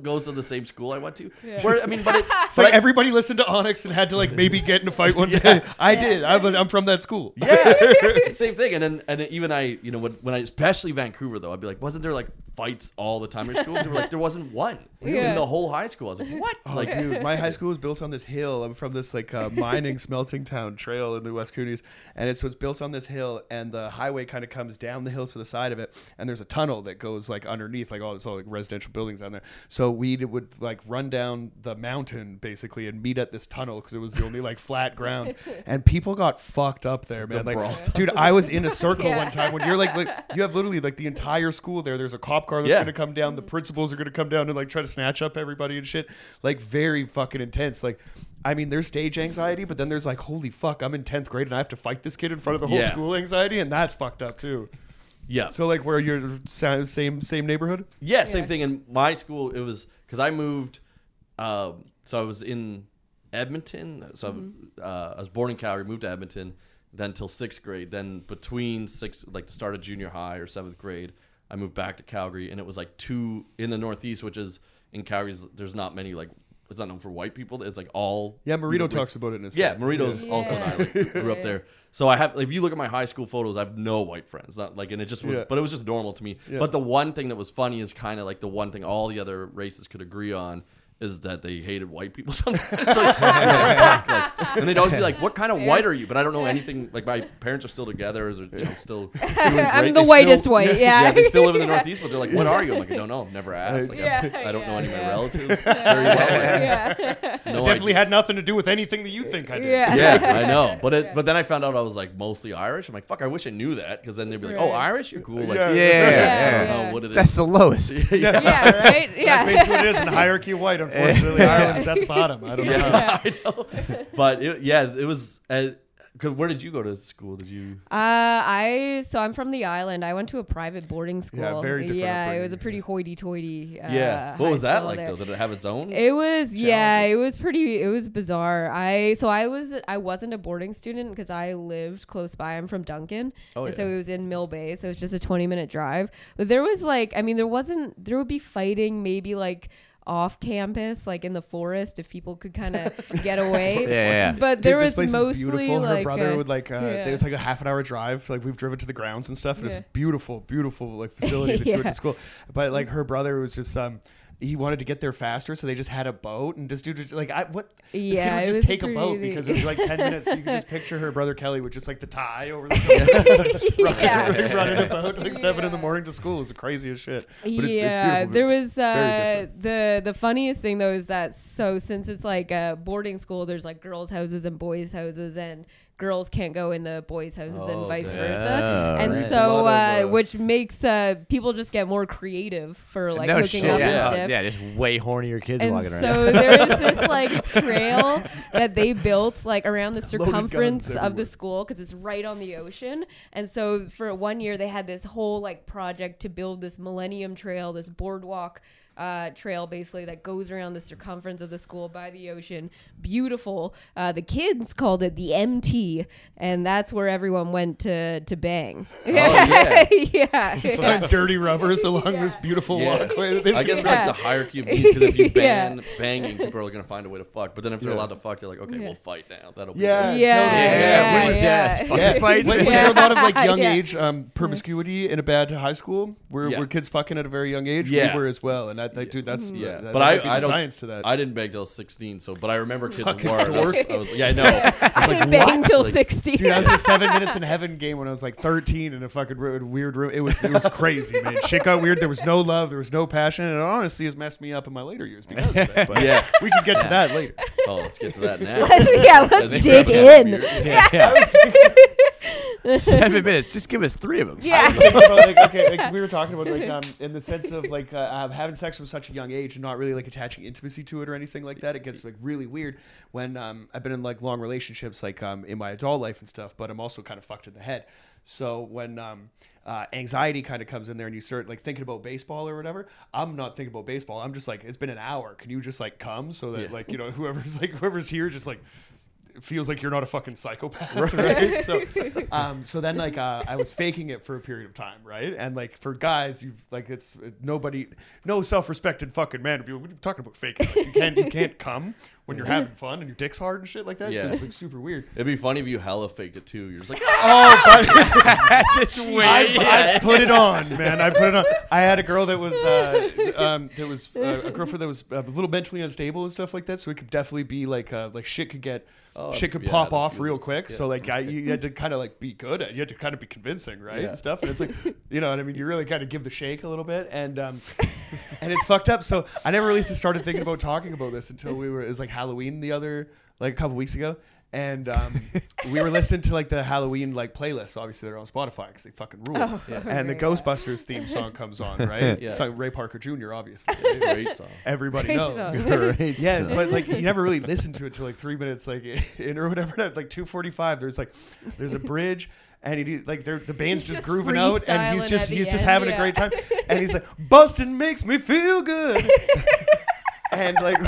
goes to the same school I went to. Yeah. Where, I mean, but, it, but like I, everybody listened to Onyx and had to like maybe get in a fight one yeah. day. I yeah. did. I'm, I'm from that school. Yeah, same thing. And then and even I, you know, when, when I especially Vancouver though, I'd be like, wasn't there like fights all the time in school? They were like, there wasn't one yeah. in the whole high school. I was like, what? Oh, like, dude, my high school was built on this hill. I'm from this like uh, mining smelting town Trail in the West Coonies, and it's so it's built on this hill, and the highway kind of comes down the hill to the side of it, and there's a tunnel that goes like underneath, like all this all like residential buildings down there. So we would like run down the mountain basically and meet at this tunnel because it was the only like flat ground, and people got fucked up there, man. The like, yeah. dude, I was in a circle yeah. one time when you're like, like, you have literally like the entire school there. There's a cop car that's yeah. going to come down, the principals are going to come down and like try to snatch up everybody and shit, like very fucking intense. Like I mean, there's stage anxiety, but then there's like, holy fuck, I'm in tenth grade and I have to fight this kid in front of the whole yeah. school anxiety, and that's fucked up too. Yeah. So like where you're same same neighborhood? Yeah, same yeah. thing. In my school it was because I moved um so I was in Edmonton, so mm-hmm. uh, I was born in Calgary, moved to Edmonton, then till sixth grade, then between six like the start of junior high or seventh grade I moved back to Calgary, and it was like two in the Northeast, which is in Calgary's. There's not many like it's not known for white people. It's like all yeah. Morito you know, talks about it in his yeah. Morito's yeah. also not like, grew up there, so I have. Like, if you look at my high school photos, I have no white friends. Not like, and it just was, yeah. but it was just normal to me. Yeah. But the one thing that was funny is kind of like the one thing all the other races could agree on is that they hated white people sometimes. So, like, like, and they'd always be like, what kind of white are you? But I don't know anything. Like, my parents are still together. They're you know, still doing great. I'm the they whitest still, white, yeah. Yeah, they still live in the yeah. Northeast, but they're like, what are you? I'm like, I don't know. I've never asked. Like, yeah, I don't yeah, know any yeah. of my relatives yeah. very well. Like, yeah. no definitely idea. Had nothing to do with anything that you think I did. Yeah, yeah I know. But it, but then I found out I was, like, mostly Irish. I'm like, fuck, I wish I knew that. Because then they'd be like, oh, Irish? You're cool. Like, yeah. yeah, yeah. I don't know what it is. That's the lowest. yeah. yeah, right? Yeah. That's basically what it is in the hierarchy of white. Unfortunately, Ireland's at the bottom. I don't know. Yeah, I don't. But it, yeah, it was. Uh, cause where did you go to school? Did you? Uh, I so I'm from the island. I went to a private boarding school. Yeah, very different. Yeah, it was a pretty hoity-toity. Uh, yeah. What was that like there. though? Did it have its own? It was. Yeah, it was pretty. It was bizarre. I so I was I wasn't a boarding student because I lived close by. I'm from Duncan, oh, and yeah. so it was in Mill Bay. So it's just a twenty minute drive. But there was like, I mean, there wasn't. There would be fighting, maybe like. Off campus, like in the forest, if people could kind of get away. yeah, yeah, but there Dude, was this place mostly is beautiful. Her like brother a, would like. Uh, yeah. There was like a half an hour drive. Like we've driven to the grounds and stuff, and yeah. it's beautiful, beautiful like facility that yeah. she went to school. But like her brother was just um. he wanted to get there faster, so they just had a boat, and this dude was like, I what yeah, this kid would just take a boat because it was like ten minutes. So you could just picture her brother Kelly with just like the tie over the shoulder, running, yeah. running a boat like yeah. seven in the morning to school. It was crazy as shit. But yeah, it's, it's beautiful. There was uh, the the funniest thing though is that so since it's like a boarding school, there's like girls' houses and boys' houses, and girls can't go in the boys' houses oh, and vice yeah. versa. And right. so, uh, of, uh, which makes uh, people just get more creative for like no hooking shit. up yeah. and stuff. Yeah, just way hornier kids and walking around. So there is this like trail that they built like around the circumference of the school because it's right on the ocean. And so for one year they had this whole like project to build this Millennium Trail, this boardwalk Uh, trail basically that goes around the circumference of the school by the ocean. Beautiful. Uh, the kids called it the M T, and that's where everyone went to to bang. Oh yeah, yeah. Just yeah. like dirty rubbers along yeah. this beautiful yeah. walkway. That I guess yeah. like the hierarchy of these, because if you ban yeah. banging, people are gonna find a way to fuck. But then if they're yeah. allowed to fuck, they're like, okay, yeah. we'll fight now. That'll be yeah, right. yeah, totally. yeah, yeah, yeah. yeah. yeah. Fight. Was there a lot of like young yeah. age um, promiscuity in a bad high school where yeah. were kids fucking at a very young age? Yeah. We were as well, and I. Like, dude, that's yeah. That, that but I, I don't. Science to that. I didn't bang till sixteen. So, but I remember kids fucking were. I was, I was, yeah, I know. I didn't like, bang till like, sixteen. Dude, I was in a seven minutes in heaven game when I was like thirteen in a fucking weird room. It was it was crazy, man. Shit got weird. There was no love. There was no passion, and it honestly has messed me up in my later years because of that. But yeah, we can get yeah. to that later. Oh, let's get to that now. Let's, yeah, let's dig in. Yeah. yeah. Seven minutes. Just give us three of them. Yeah. About, like, okay, like, we were talking about like um, in the sense of like uh, uh, having sex from such a young age and not really like attaching intimacy to it or anything like that. It gets like really weird when um, I've been in like long relationships like um, in my adult life and stuff, but I'm also kind of fucked in the head. So when um, uh, anxiety kind of comes in there and you start like thinking about baseball or whatever, I'm not thinking about baseball. I'm just like, it's been an hour. Can you just like come so that yeah. like, you know, whoever's like whoever's here just like. It feels like you're not a fucking psychopath, right? right? So, um, so then like uh, I was faking it for a period of time, right? And like for guys, you like it's nobody, no self-respected fucking man would be like, talking about faking. Like, you can't, you can't come when you're having fun and your dick's hard and shit like that. Yeah. So it's like super weird. It'd be funny if you hella faked it too. You're just like, oh, but I've, I've put it on, man. I put it on. I had a girl that was, uh, um, that was uh, a girlfriend that was a little mentally unstable and stuff like that. So it could definitely be like, uh, like shit could get. Oh, shit could yeah, pop off real quick. Yeah. So like I, you had to kind of like be good at it. You had to kind of be convincing, right? Yeah. And stuff. And it's like, you know what I mean? You really kind of give the shake a little bit and um, and it's fucked up. So I never really started thinking about talking about this until we were, it was like Halloween the other, like a couple weeks ago. And um, we were listening to like the Halloween like playlist. Obviously they're on Spotify because they fucking rule. Oh, yeah. And the Ghostbusters theme song comes on, right? yeah. So Ray Parker Junior obviously. Great song. Everybody Great knows. Song. Great yeah, song. But like you never really listen to it till like three minutes like in or whatever. Like two forty five. There's like the's a bridge. And he like they're, the band's just, just grooving out, and he's just he's end. just having yeah. a great time. And he's like, "Bustin' makes me feel good." And like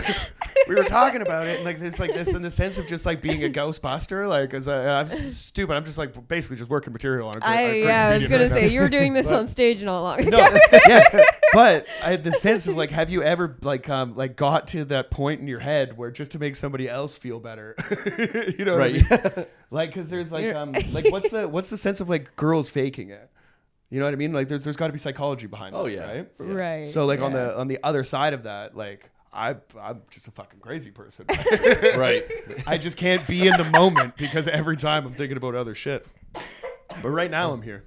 we were talking about it, and like there's like this in the sense of just like being a Ghostbuster, like as I, I'm stupid, I'm just like basically just working material on a great, I, a great yeah, I was gonna right say now. You were doing this but, on stage not long ago. No, yeah, but I had the sense of like, have you ever like um like got to that point in your head where just to make somebody else feel better, you know? Right. What I mean? Like, cause there's like um like what's the what's the sense of like girls faking it? You know what I mean? Like there's there's got to be psychology behind it. Oh yeah, right. Yeah. Right. So like yeah. on the on the other side of that, like. I, I'm just a fucking crazy person. Right. I just can't be in the moment because every time I'm thinking about other shit. But right now I'm here.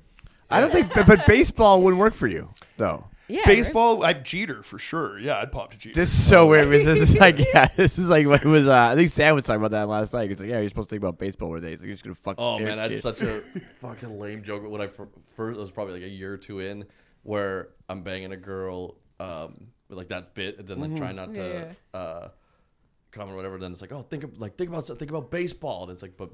I don't think, but, but baseball wouldn't work for you, though. Yeah, baseball, I'd Jeter for sure. Yeah, I'd pop to Jeter. This is so weird. This is like, yeah, this is like what it was. Uh, I think Sam was talking about that last night. It's like, yeah, you're supposed to think about baseball one day. It's like, you're just gonna fuck. Oh man, I had such a fucking lame joke when I first. It was probably like a year or two in where I'm banging a girl. Um, like that bit, and then like mm-hmm. try not to yeah. uh, come or whatever. Then it's like, oh, think of, like think about think about baseball, and it's like, but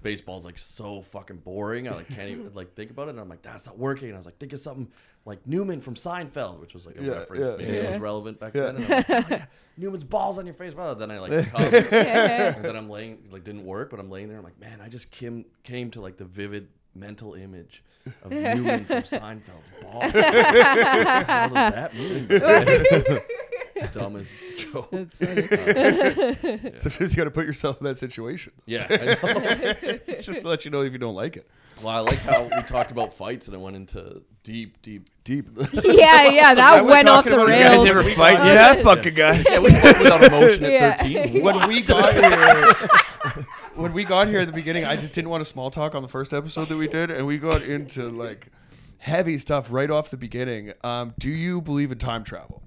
baseball's like so fucking boring. I like can't even like think about it. And I'm like, that's not working. And I was like, think of something like Newman from Seinfeld, which was like a yeah, reference yeah, maybe yeah. it was relevant back yeah. then. And I'm like, oh, yeah, Newman's balls on your face. Well, then I like, come. And then I'm laying like didn't work, but I'm laying there. I'm like, man, I just came came to like the vivid mental image of Newman from Seinfeld's balls. What does that mean? dumbest joke. That's funny. Uh, yeah. So you got to put yourself in that situation. Yeah, I know. Just to let you know if you don't like it. Well, I like how we talked about fights and I went into deep, deep, deep. Yeah, yeah, that went off the rails. You guys never fight? Yeah, that fucking guy. Yeah, we fought without emotion at yeah. thirteen. When we got here, when we got here at the beginning, I just didn't want to small talk on the first episode that we did, and we got into like heavy stuff right off the beginning. Um, do you believe in time travel?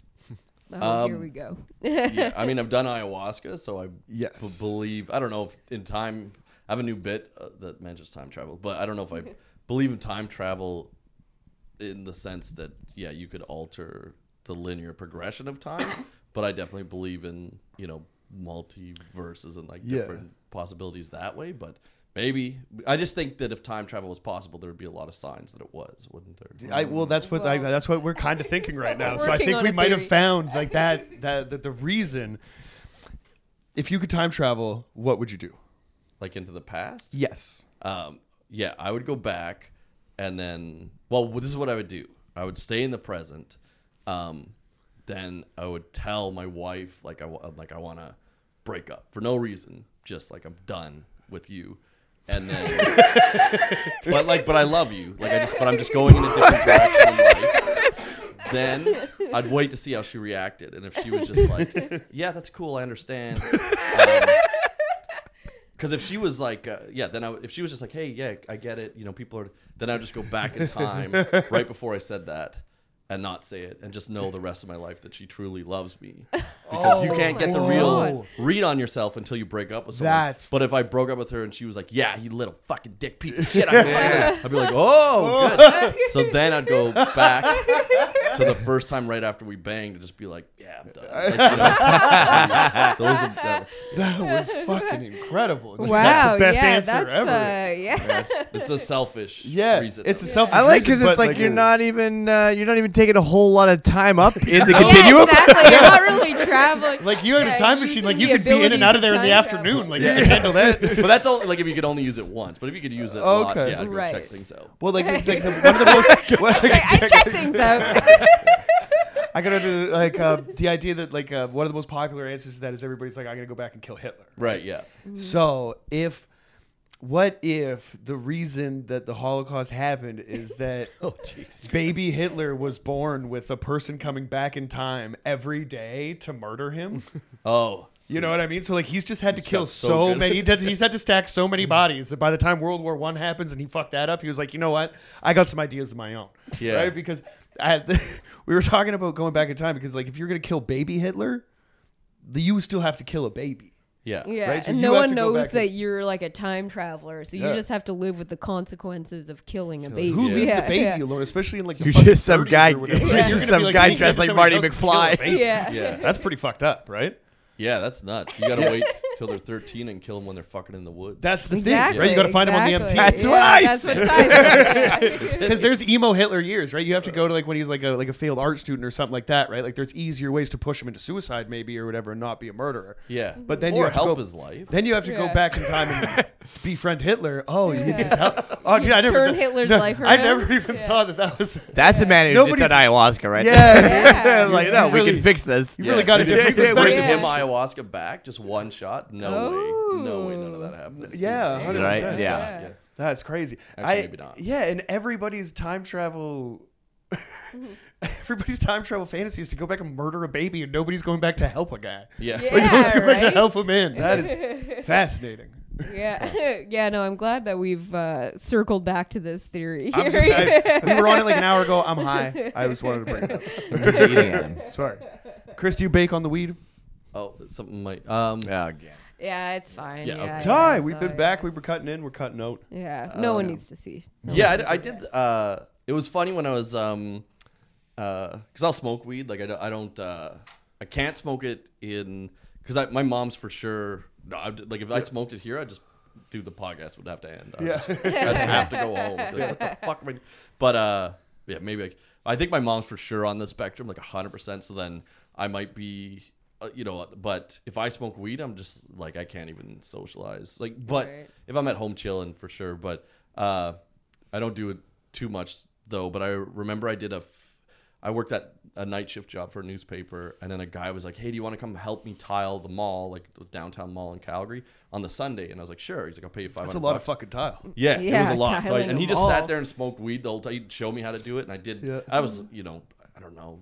Oh, um, here we go. Yeah, I mean, I've done ayahuasca, so I yes. believe. I don't know if in time. I have a new bit uh, that mentions time travel, but I don't know if I believe in time travel in the sense that, yeah, you could alter the linear progression of time, but I definitely believe in, you know, multiverses and like yeah. different possibilities that way. But maybe I just think that if time travel was possible, there would be a lot of signs that it was, wouldn't there? I, well, that's what well, I, that's what we're kind of thinking right now. So I think we might have found like that, that that the reason. If you could time travel, what would you do? Like into the past? Yes. Um, yeah, I would go back and then... Well, this is what I would do. I would stay in the present. Um, then I would tell my wife, like, I, like I want to break up for no reason. Just like, I'm done with you. And then... but, like, but I love you. Like, I just... But I'm just going in a different direction in life. Then I'd wait to see how she reacted. And if she was just like, yeah, that's cool, I understand. Um, Because if she was like, uh, yeah, then I w- if she was just like, hey, yeah, I get it, you know, people are, then I would just go back in time right before I said that and not say it and just know the rest of my life that she truly loves me. Because oh, you can't get the real read on yourself until you break up with someone. That's... But if I broke up with her and she was like, yeah, you little fucking dick piece of shit, I'm yeah. I'd be like, oh, good. So then I'd go back to the first time right after we banged and just be like, yeah, I'm done. Like, you know, those are, that, was, that was fucking incredible. Wow. That's the best yeah, answer ever. Uh, yeah. yeah. It's a selfish yeah, reason. It's though. a selfish reason. I like because it's like, like you're, a, not even, uh, you're not even taking a whole lot of time up in the yeah, continuum. Exactly. You're not really traveling. Like you had yeah, a time machine. Like you could be in and out of there in the afternoon. Travel. Like yeah. you could handle that. But that's all. Like if you could only use it once. But if you could use it okay. lots, yeah, I'd go right. check things out. Well, like it's like the, one of the most. Well, like, I check, I check things out. I got into like uh, the idea that like uh, one of the most popular answers to that is everybody's like, I'm gonna go back and kill Hitler. Right. Yeah. Mm. So if. What if the reason that the Holocaust happened is that oh, baby Hitler was born with a person coming back in time every day to murder him? Oh. You know what I mean? So like he's just had he's to kill so, so many. He's had to stack so many bodies that by the time World War One happens and he fucked that up, he was like, you know what? I got some ideas of my own. Yeah. Right? Because I had the, we were talking about going back in time because like if you're going to kill baby Hitler, you still have to kill a baby. Yeah, yeah. Right? So and no one knows that and... you're like a time traveler, so you yeah. just have to live with the consequences of killing a baby. Who yeah. leaves a baby yeah. alone, especially in like the you're just some guy, or yeah. you're just some like guy dressed like Marty McFly. Yeah. yeah, that's pretty fucked up, right? Yeah, that's nuts. You gotta yeah. wait till they're thirteen and kill them when they're fucking in the woods. That's the exactly, thing, right? You gotta find exactly. them on the M T. That's right. Because there's emo Hitler years, right? You have to go to like when he's like a like a failed art student or something like that, right? Like there's easier ways to push him into suicide, maybe or whatever, and not be a murderer. Yeah, but then or you have help to go, his life. Then you have to yeah. go back in time and befriend Hitler. Oh, yeah. you can just help. Oh, dude, I never turn Hitler's no, life around. I never even yeah. thought that that was. That's yeah. a man who did that ayahuasca, right? Yeah, yeah. like no, really, we can fix this. You really got to different perspective. Ayahuasca back, just one shot. No oh. way, no way, none of that happens. Yeah, one hundred percent. Right? Yeah. Yeah. yeah, that's crazy. Actually, I, maybe not. Yeah, and everybody's time travel, everybody's time travel fantasy is to go back and murder a baby, and nobody's going back to help a guy. Yeah, yeah like, nobody's going right? back to help a man. That is fascinating. Yeah, yeah. No, I'm glad that we've uh, circled back to this theory. I'm just, I, we were on it like an hour ago. I'm high. I just wanted to bring it up. I'm sorry, Chris. Do you bake on the weed? Oh, something might. Um, yeah, again. Yeah, it's fine. Yeah, yeah, okay. Ty, yeah, we've so, been back. Yeah. We were cutting in. We're cutting out. Yeah, no uh, one yeah. needs to see. No yeah, I, I did. Uh, it was funny when I was, um, uh, because I'll smoke weed. Like I don't, I don't, uh, I can't smoke it in because my mom's for sure. No, I, like if I smoked it here, I just do the podcast would have to end. I yeah, just, I'd have to go home. Like, what the fuck am I? But uh, yeah, maybe I, I think my mom's for sure on the spectrum, like a hundred percent. So then I might be. Uh, you know, but if I smoke weed, I'm just like, I can't even socialize. Like, but right. if I'm at home chilling for sure, but, uh, I don't do it too much though. But I remember I did a, f- I worked at a night shift job for a newspaper, and then a guy was like, hey, do you want to come help me tile the mall, like the downtown mall in Calgary, on the Sunday? And I was like, sure. He's like, I'll pay you five hundred bucks. That's a lot bucks. of fucking tile. Yeah, yeah, it was a lot. So I, and he just mall. sat there and smoked weed the whole time. He'd show me how to do it, and I did. Yeah. I was, you know, I don't know,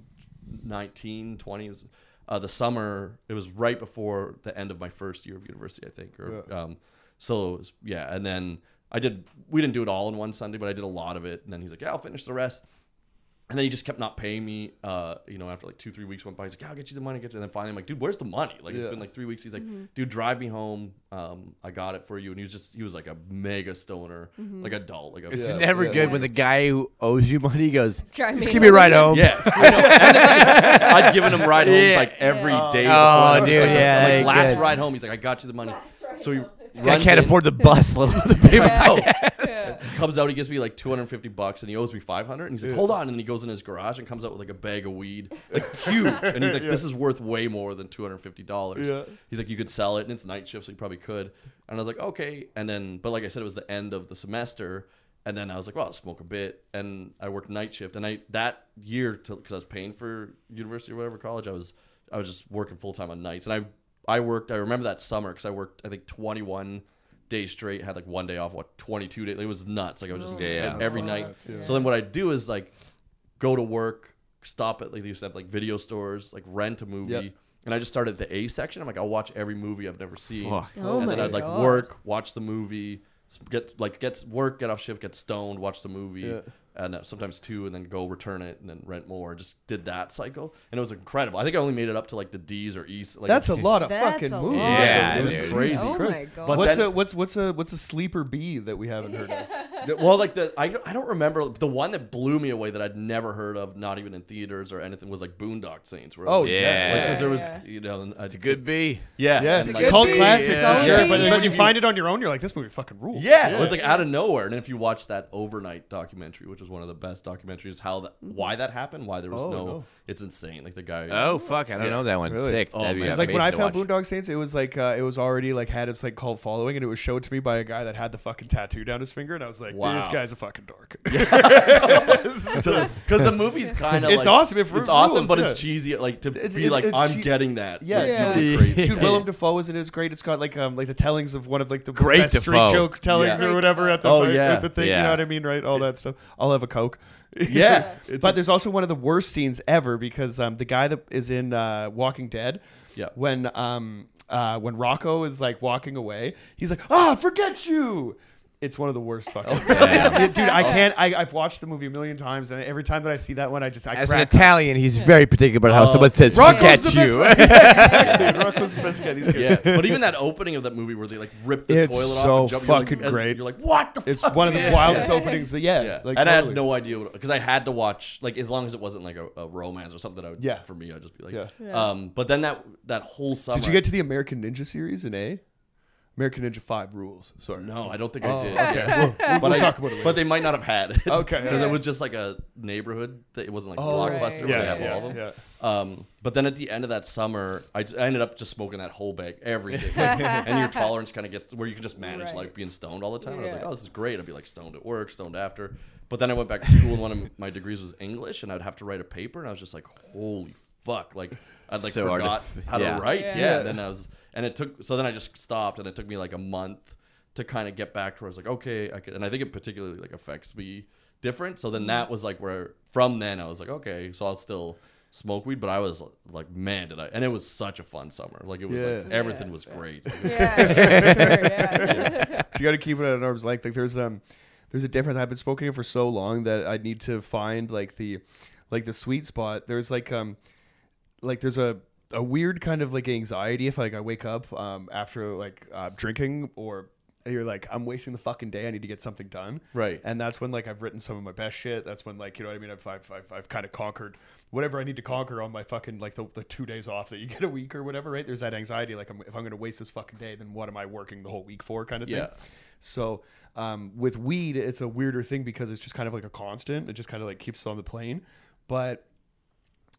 nineteen, twenty. It was, uh, the summer, it was right before the end of my first year of university, I think. Or, yeah. Um, so, it was, yeah, and then I did, we didn't do it all in one Sunday, but I did a lot of it. And then he's like, yeah, I'll finish the rest. And then he just kept not paying me, uh, you know, after like two, three weeks went by. He's like, yeah, I'll get you the money. Get you. And then finally I'm like, dude, where's the money? Like, yeah. It's been like three weeks. He's like, mm-hmm. dude, drive me home. Um, I got it for you. And he was just, he was like a mega stoner, mm-hmm. like adult. Like a, It's yeah, never yeah. good when the guy who owes you money goes, drive just me give me a ride home. Yeah. I know. And the thing is, I'd given him ride homes yeah. like every oh. day. Oh, dude, like, yeah. Like, last good. ride home. He's like, I got you the money. So he I can't in. afford the bus, let alone the payment. Yeah. Comes out, he gives me like two hundred fifty bucks, and he owes me five hundred. And he's like, yeah. hold on. And he goes in his garage and comes out with like a bag of weed. Like huge. And he's like, this yeah. is worth way more than two hundred fifty dollars. Yeah. He's like, you could sell it. And it's night shift, so you probably could. And I was like, okay. And then, but like I said, it was the end of the semester. And then I was like, well, I'll smoke a bit. And I worked night shift. And I that year, because I was paying for university or whatever, college, I was I was just working full time on nights. And I I worked, I remember that summer because I worked, I think, twenty-one days straight, had like one day off, what, twenty-two days. It was nuts. Like I was just yeah, every night. Nuts, yeah. So then what I do is like go to work, stop at, like they used to have like video stores, like rent a movie. Yep. And I just started at the A section. I'm like, I'll watch every movie I've never seen. Fuck. Oh and then I'd like God. work, watch the movie, get like get work, get off shift, get stoned, watch the movie. Yeah. And sometimes two, and then go return it, and then rent more. Just did that cycle, and it was incredible. I think I only made it up to like the D's or E's. Like, that's a lot of fucking movies. Yeah, it was crazy. Oh my God. But what's then, a what's what's a what's a sleeper B that we haven't heard of? Well, like the I I don't remember the one that blew me away that I'd never heard of, not even in theaters or anything, was like Boondock Saints. Where it was, oh yeah, because like, there was yeah. you know a, it's a good B. Yeah, yeah, it's a like, good cult B. classic. Yeah. For sure, but when you find it on your own, you're like, this movie fucking rules. Yeah, yeah. Well, it's like out of nowhere. And if you watch that Overnight documentary, which is one of the best documentaries, how that why that happened, why there was oh, no, no it's insane. Like the guy oh fuck I don't yeah. know that one really? sick oh, man. It's like when I found Boondock Saints, it was like uh, it was already like had its like cult following, and it was showed to me by a guy that had the fucking tattoo down his finger, and I was like, wow, this guy's a fucking dork. Because so, the movie's kind of it's like, awesome if it's awesome rules, but yeah. it's cheesy like to it, be it, like I'm che- getting that yeah, like, yeah. Dude, crazy. dude Willem Dafoe is in his great it's got like um like the tellings of one of like the great best street joke tellings or whatever at the thing, you know what I mean, right? All that stuff. I'll have a Coke. Yeah. But a- there's also one of the worst scenes ever because um, the guy that is in uh, Walking Dead, yeah. when um, uh, when Rocco is like walking away, he's like, ah, oh, forget you. It's one of the worst fucking oh, yeah. Dude, I can't. I, I've watched the movie a million times, and every time that I see that one, I just I As crack an Italian, he's yeah. very particular about how uh, someone says, forget you. Rocco's the best guy. Yeah. But even that opening of that movie where they like rip the it's toilet so off. It's so fucking you're like, great. As, you're like, what the it's fuck? It's one of the yeah. wildest yeah. openings. That, yeah. yeah. Like, and totally. I had no idea. Because I had to watch, like, as long as it wasn't like a, a romance or something, that I would, yeah. for me, I'd just be like, yeah. Yeah. Um, but then that, that whole summer. Did you get to the American Ninja series in A? American Ninja five rules. Sorry. No, I don't think oh, I did. Okay. we'll, we'll, but we'll I, talk about it later. But they might not have had it. Okay. Because yeah. it was just like a neighborhood. That it wasn't like oh, Blockbuster right. yeah, where they have yeah, all of them. Yeah. Um, but then at the end of that summer, I, just, I ended up just smoking that whole bag every day. Like, and your tolerance kind of gets where you can just manage right. like being stoned all the time. Yeah. And I was like, oh, this is great. I'd be like stoned at work, stoned after. But then I went back to school, and one of my degrees was English, and I'd have to write a paper. And I was just like, holy fuck. Like, I'd like so forgot artif- how yeah. to write. Yeah. yeah. And then I was... And it took, so then I just stopped, and it took me like a month to kind of get back to where I was like, okay, I could, and I think it particularly like affects me different. So then that was like where, from then I was like, okay, so I'll still smoke weed, but I was like, man, did I, and it was such a fun summer. Like it was yeah. like, everything yeah. was great. Like, yeah, for sure, yeah. yeah. You got to keep it at an arm's length. Like there's, um, there's a difference. I've been smoking it for so long that I need to find like the, like the sweet spot. There's like, um, like there's a, a weird kind of like anxiety if like I wake up um after like uh drinking, or you're like, I'm wasting the fucking day, I need to get something done, right? And that's when like I've written some of my best shit. That's when like, you know what I mean, I've I've, I've, I've kind of conquered whatever I need to conquer on my fucking like the, the two days off that you get a week or whatever, right? There's that anxiety like, I'm, if I'm going to waste this fucking day, then what am I working the whole week for, kind of thing. Yeah. So um with weed it's a weirder thing because it's just kind of like a constant, it just kind of like keeps on the plane. But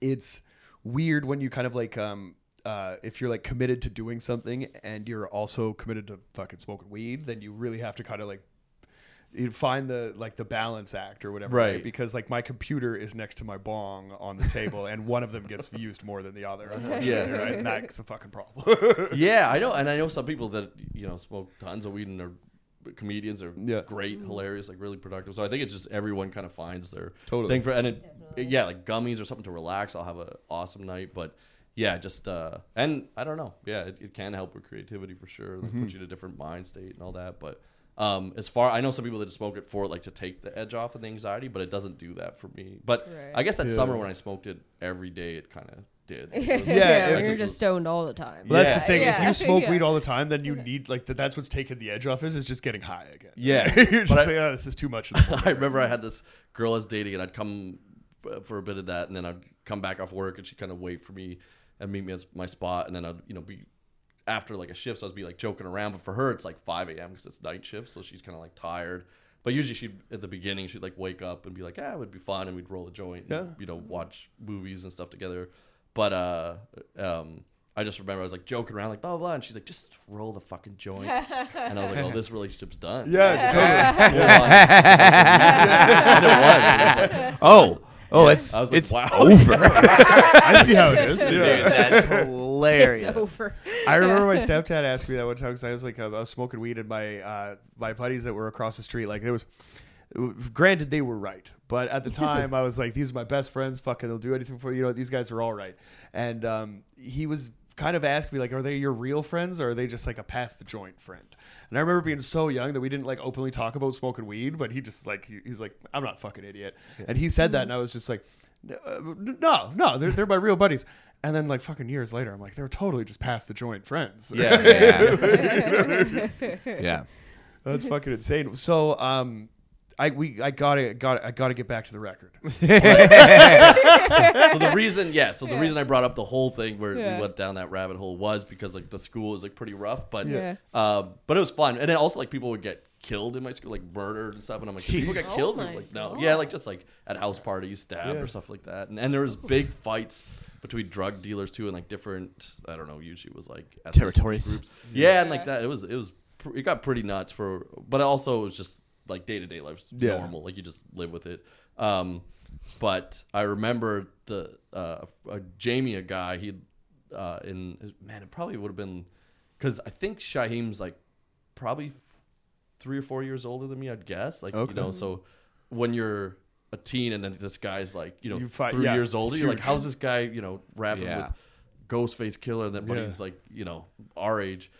it's weird when you kind of like um uh if you're like committed to doing something and you're also committed to fucking smoking weed, then you really have to kind of like you'd find the like the balance act or whatever, right? right? Because like my computer is next to my bong on the table, and one of them gets used more than the other. Yeah, right. And that's a fucking problem. Yeah, I know, and I know some people that you know smoke tons of weed and are comedians are yeah. great, hilarious, like really productive. So I think it's just everyone kind of finds their totally. thing for, and it, yeah, like gummies or something to relax. I'll have an awesome night, but. Yeah, just, uh, and I don't know. Yeah, it, it can help with creativity for sure. Like, mm-hmm. Put you in a different mind state and all that. But um, as far, I know some people that smoke it for, like, to take the edge off of the anxiety, but it doesn't do that for me. But right. I guess that yeah. summer when I smoked it every day, it kind of did. It was, yeah, yeah like, you're just was, stoned all the time. Well, yeah. That's the thing. Yeah. If you smoke yeah. weed all the time, then you need, like, the, that's what's taking the edge off is, is just getting high again. Yeah. You're just saying, like, oh, this is too much. Of the I remember I had this girl I was dating, and I'd come for a bit of that, and then I'd come back off work, and she'd kind of wait for me. And meet me at my spot, and then I'd, you know, be after like a shift, so I'd be like joking around. But for her, it's like five a.m. because it's night shift, so she's kind of like tired. But usually, she at the beginning, she'd like wake up and be like, "Yeah, it would be fun," and we'd roll a joint, yeah. and, you know, watch movies and stuff together. But uh, um, I just remember I was like joking around, like blah blah, blah and she's like, "Just roll the fucking joint," and I was like, "Oh, this relationship's done." Yeah, totally. And it was. Like, oh. Oh, it's, I was like, it's wow. over. I see how it is. Yeah. Dude, that's hilarious. It's over. I remember my stepdad asked me that one time because I was like, I was smoking weed and my uh, my buddies that were across the street, like there was, granted they were right, but at the time I was like, these are my best friends. Fucking, they'll do anything for you. You know, these guys are all right. And um, he was kind of asked me like, are they your real friends or are they just like a pass the joint friend? And I remember being so young that we didn't like openly talk about smoking weed, but he just like, he, he's like, I'm not a fucking idiot. Yeah. And he said that and I was just like, no, no, they're, they're my real buddies. And then like fucking years later, I'm like, they were totally just past the joint friends. Yeah. Yeah. Yeah. That's fucking insane. So, um, I we I gotta got I gotta get back to the record. So the reason, yeah. So the yeah. reason I brought up the whole thing where yeah. we went down that rabbit hole was because like the school was like pretty rough, but yeah. uh, but it was fun. And then also like people would get killed in my school, like murdered and stuff. And I'm like, people got oh killed. And like no, God. yeah, like just like at house parties, stabbed yeah. or stuff like that. And and there was big fights between drug dealers too, and like different. I don't know. Usually it was like territories. Groups. Yeah. yeah, and like that. It was it was it got pretty nuts for, but also it was just. Like day-to-day life's yeah. normal, like you just live with it. Um, but I remember the uh, a Jamie, a guy, he uh, in man, it probably would have been because I think Shaheem's like probably three or four years older than me, I'd guess. Like okay. you know, so when you're a teen and then this guy's like you know you fight, three yeah, years older, you're like, how's this guy you know rapping yeah. with Ghostface Killer that yeah. he's like you know our age?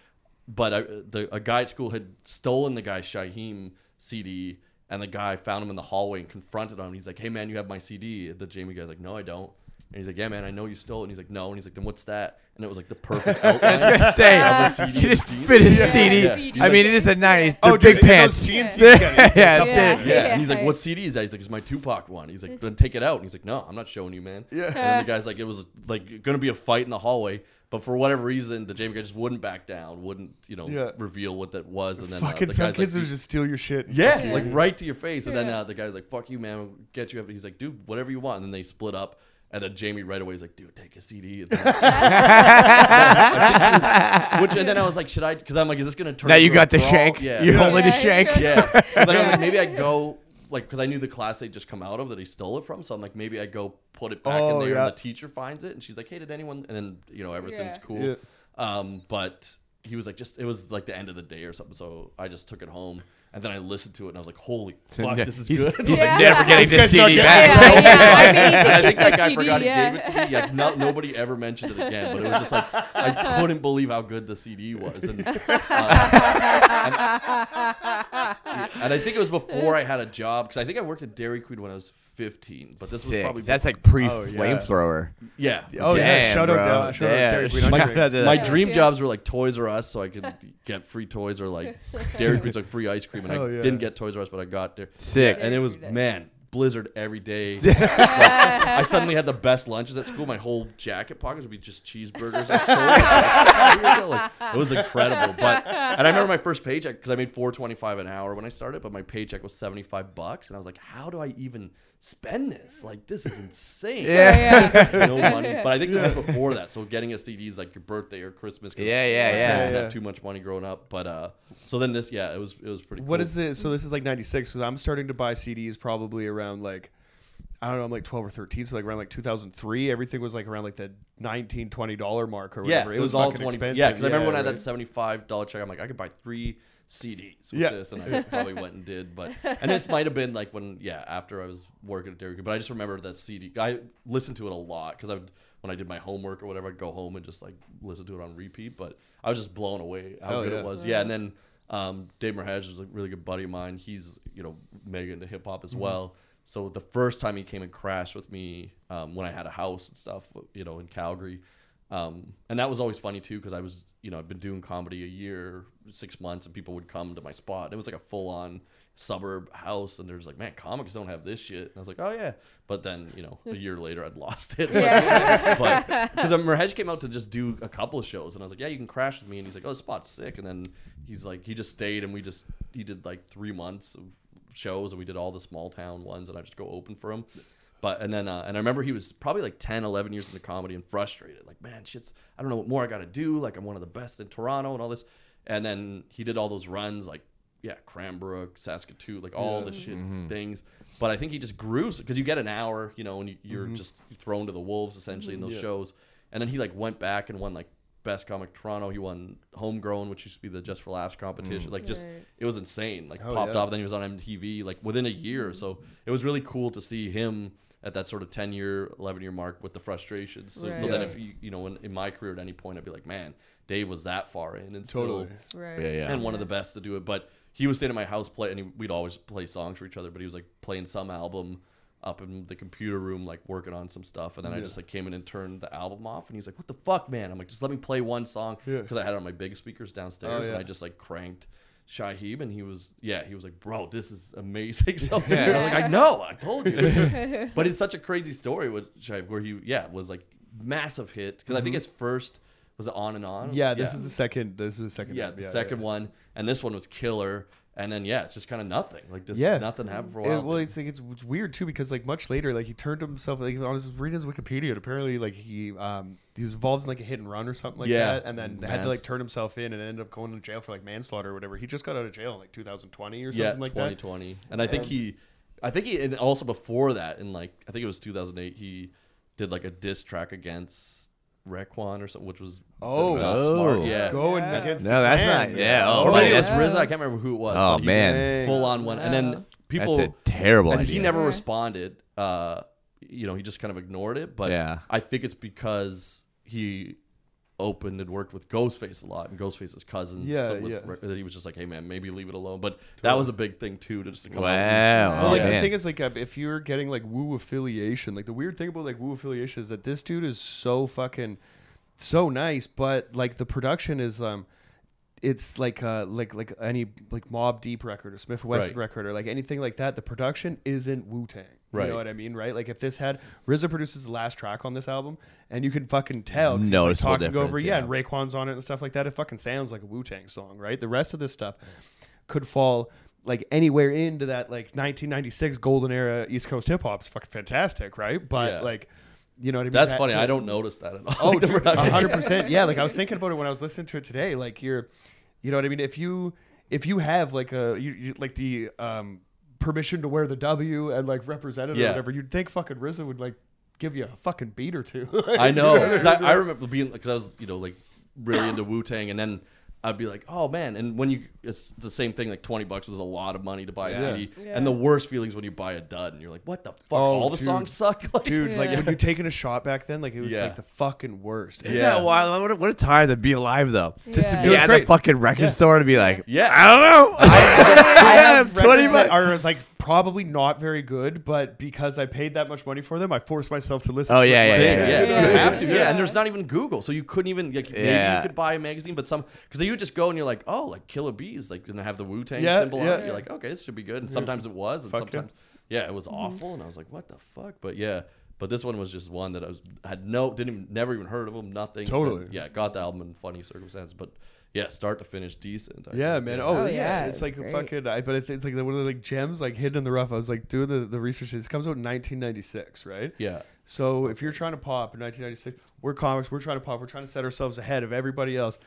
But I, the a guy at school had stolen the guy Shaheem. C D, and the guy found him in the hallway and confronted him. He's like, hey man, you have my C D. The Jamie guy's like, no, I don't. And he's like, yeah man, I know you stole it. And he's like, no. And he's like, then what's that? And it was like the perfect outline. I was gonna say, uh, C D he just fit his yeah. C D. Yeah. Yeah. I mean, it is a nineties. Oh, big pants. Yeah. Yeah. Yeah. Yeah. yeah. And he's like, what C D is that? He's like, it's my Tupac one. He's like, then take it out. And he's like, no, I'm not showing you, man. Yeah. And then the guy's like, it was like gonna be a fight in the hallway. But for whatever reason, the Jamie guy just wouldn't back down, wouldn't, you know, yeah. reveal what that was. And then fucking uh, the some guy's kids like, would just steal your shit. Yeah, yeah, like right to your face. And yeah. then uh, the guy's like, fuck you, man. We'll get you up. He's like, dude, whatever you want. And then they split up. And then Jamie right away is like, dude, take a C D. And then, which, and then I was like, should I? Because I'm like, is this going to turn Now you got the shank. Yeah. You're yeah. holding yeah, the shank. Yeah. So then I was like, maybe I go. Like, because I knew the class they'd just come out of that he stole it from. So I'm like, maybe I go put it back oh, in there yeah. and the teacher finds it. And she's like, hey, did anyone? And then, you know, everything's yeah. cool. Yeah. Um, but he was like, just, it was like the end of the day or something. So I just took it home. And then I listened to it and I was like, holy fuck, this is he's, good. He's yeah. like, never getting this C D back. Yeah, yeah. I, mean, I think that guy C D, forgot yeah. he gave it to me. Like, not, nobody ever mentioned it again, but it was just like, I couldn't believe how good the C D was. And, uh, and, and I think it was before I had a job, because I think I worked at Dairy Queen when I was fifteen, but this Sick. was probably that's like pre oh, flamethrower. Yeah. yeah. Oh Damn, yeah. Shout bro. out, shout out Dairy Queen. My, my dream yeah. jobs were like Toys R Us, so I could get free toys, or like Dairy Queen's like free ice cream, and oh, I yeah. didn't get Toys R Us, but I got there. Sick. And it was man, blizzard every day. Like, I suddenly had the best lunches at school. My whole jacket pockets would be just cheeseburgers. I stole. Like, it was incredible. But and I remember my first paycheck, because I made four twenty-five an hour when I started, but my paycheck was seventy-five bucks, and I was like, how do I even spend this? Like, this is insane. Yeah, yeah. No money. But I think this is before that. So getting a C D is like your birthday or Christmas. Yeah, yeah, yeah. I yeah, wasn't yeah. Have too much money growing up, but uh, so then this, yeah, it was it was pretty. What cool. is this? So this is like ninety-six. So I'm starting to buy C Ds probably around like, I don't know, I'm like twelve or thirteen. So like around like two thousand three, everything was like around like the nineteen, twenty dollar mark or whatever. Yeah, it, it was, was all twenty. Expensive. Yeah, because yeah, I remember when right. I had that seventy-five dollar check, I'm like, I could buy three C Ds with yeah. this, and I probably went and did, but and this might have been like when yeah after I was working at Dairy Queen, but I just remember that C D. I listened to it a lot because I when I did my homework or whatever, I'd go home and just like listen to it on repeat. But I was just blown away how oh, good yeah. it was. Yeah, yeah. And then um, Dave Merhaj is a really good buddy of mine. He's you know mega into hip hop as mm-hmm. well. So the first time he came and crashed with me um, when I had a house and stuff, you know, in Calgary. Um, and that was always funny too, because I was, you know, I'd been doing comedy a year, six months, and people would come to my spot. It was like a full-on suburb house, and they're just like, "Man, comics don't have this shit." And I was like, "Oh yeah," but then, you know, a year later, I'd lost it. Yeah. But because Merhaj came out to just do a couple of shows, and I was like, "Yeah, you can crash with me," and he's like, "Oh, this spot's sick," and then he's like, he just stayed, and we just he did like three months of shows, and we did all the small town ones, and I just go open for him. But, and then, uh, and I remember he was probably like ten, eleven years into comedy and frustrated. Like, man, shit's, I don't know what more I got to do. Like, I'm one of the best in Toronto and all this. And then he did all those runs, like, yeah, Cranbrook, Saskatoon, like all yeah. the shit mm-hmm. things. But I think he just grew, because you get an hour, you know, and you, you're mm-hmm. just thrown to the wolves essentially in those yeah. shows. And then he like went back and won like Best Comic Toronto. He won Homegrown, which used to be the Just for Laughs competition. Mm. Like, just right. it was insane. Like, oh, popped yeah. off. Then he was on M T V like within a year. So it was really cool to see him at that sort of ten-year, eleven-year mark with the frustrations. So, right. so yeah. then if you, you know, in, in my career at any point, I'd be like, man, Dave was that far in and totally. Still, right. yeah, yeah. and one yeah. of the best to do it. But he was staying at my house, play, and he, we'd always play songs for each other, but he was like playing some album up in the computer room, like working on some stuff. And then yeah. I just like came in and turned the album off, and he's like, "What the fuck, man?" I'm like, "Just let me play one song." Yeah. Cause I had it on my big speakers downstairs, oh, yeah. and I just like cranked Shaheem, and he was yeah he was like, "Bro, this is amazing." So yeah. I was like, "I know, I told you." But it's such a crazy story with Shaheem, where he yeah was like massive hit, because mm-hmm. I think his first was it On and On. Yeah, this yeah. is the second. This is the second. Yeah, the yeah, second yeah. one, and this one was killer. And then yeah, it's just kind of nothing. Like just yeah. nothing happened for a while. It, well, it's like it's, it's weird too, because like much later, like he turned himself. Like I was reading his Wikipedia, and apparently like he um he was involved in like a hit and run or something like yeah. that, and then Man. had to like turn himself in and ended up going to jail for like manslaughter or whatever. He just got out of jail in like two thousand twenty or something yeah, like that. twenty twenty. And I think um, he, I think he, and also before that, in like I think it was two thousand eight, he did like a diss track against Raekwon or something, which was oh, not smart. Yeah. Going yeah. against no, the that's fan. Not. Yeah, oh, or maybe yeah. it was R Z A. I can't remember who it was. Oh but man, full on one. Yeah. And then people. That's a terrible and idea. He never responded. Uh, you know, he just kind of ignored it. But yeah. I think it's because he opened and worked with Ghostface a lot, and Ghostface's cousins. Yeah, so with, yeah. That he was just like, "Hey man, maybe leave it alone." But totally. That was a big thing too, to just to come wow. out. Well, like yeah. the thing is, like if you're getting like Wu affiliation, like the weird thing about like Wu affiliation is that this dude is so fucking so nice, but like the production is um, it's like uh like like any like Mobb Deep record or Smith Wesson right. record or like anything like that. The production isn't Wu-Tang. Right. You know what I mean, right? Like if this had R Z A produces the last track on this album, and you can fucking tell because no, he's like talking over, yeah, yeah, and Raekwon's on it and stuff like that. It fucking sounds like a Wu-Tang song, right? The rest of this stuff could fall like anywhere into that like nineteen ninety-six golden era East Coast hip hop. It's fucking fantastic, right? But yeah. like, you know what I mean? That's that funny. Too. I don't notice that at all. Oh, like dude, one hundred percent. Yeah, like I was thinking about it when I was listening to it today. Like you're, you know what I mean? If you if you have like a you, you, like the um. permission to wear the W and like represent it yeah. or whatever, you'd think fucking R Z A would like give you a fucking beat or two. Like, I know, because I, I remember being, because I was, you know, like really into Wu-Tang, and then I'd be like, oh man, and when you, it's the same thing, like twenty bucks was a lot of money to buy yeah. a C D yeah. and the worst feelings when you buy a dud and you're like, what the fuck, oh, all the dude. songs suck, like, dude yeah. like when you're taking a shot back then, like it was yeah. like the fucking worst. Yeah, yeah. Wow, what, a, what a time to be alive though, yeah. just to be at great. the fucking record yeah. store to be like, yeah, I don't know, I, I have, I have twenty bucks or like probably not very good, but because I paid that much money for them, I forced myself to listen. Oh, to yeah, yeah, yeah, yeah, yeah. You have to, yeah. yeah. And there's not even Google, so you couldn't even like. Maybe yeah. you could buy a magazine, but some because you would just go and you're like, oh, like Killer Bees, like gonna have the Wu-Tang yeah, symbol yeah. on it. You're like, okay, this should be good. And sometimes yeah. it was, and fuck sometimes yeah. yeah, it was awful. And I was like, what the fuck? But yeah, but this one was just one that I was had no didn't even never even heard of them, nothing. Totally. But yeah, got the album in funny circumstances, but. Yeah, start to finish, decent. I yeah, think. man. Oh, oh yeah. yeah, it's, it's like a fucking. I, but it's, it's like one of the like gems, like hidden in the rough. I was like doing the the research. It comes out in nineteen ninety-six, right? Yeah. So if you're trying to pop in nineteen ninety-six, we're comics. We're trying to pop. We're trying to set ourselves ahead of everybody else.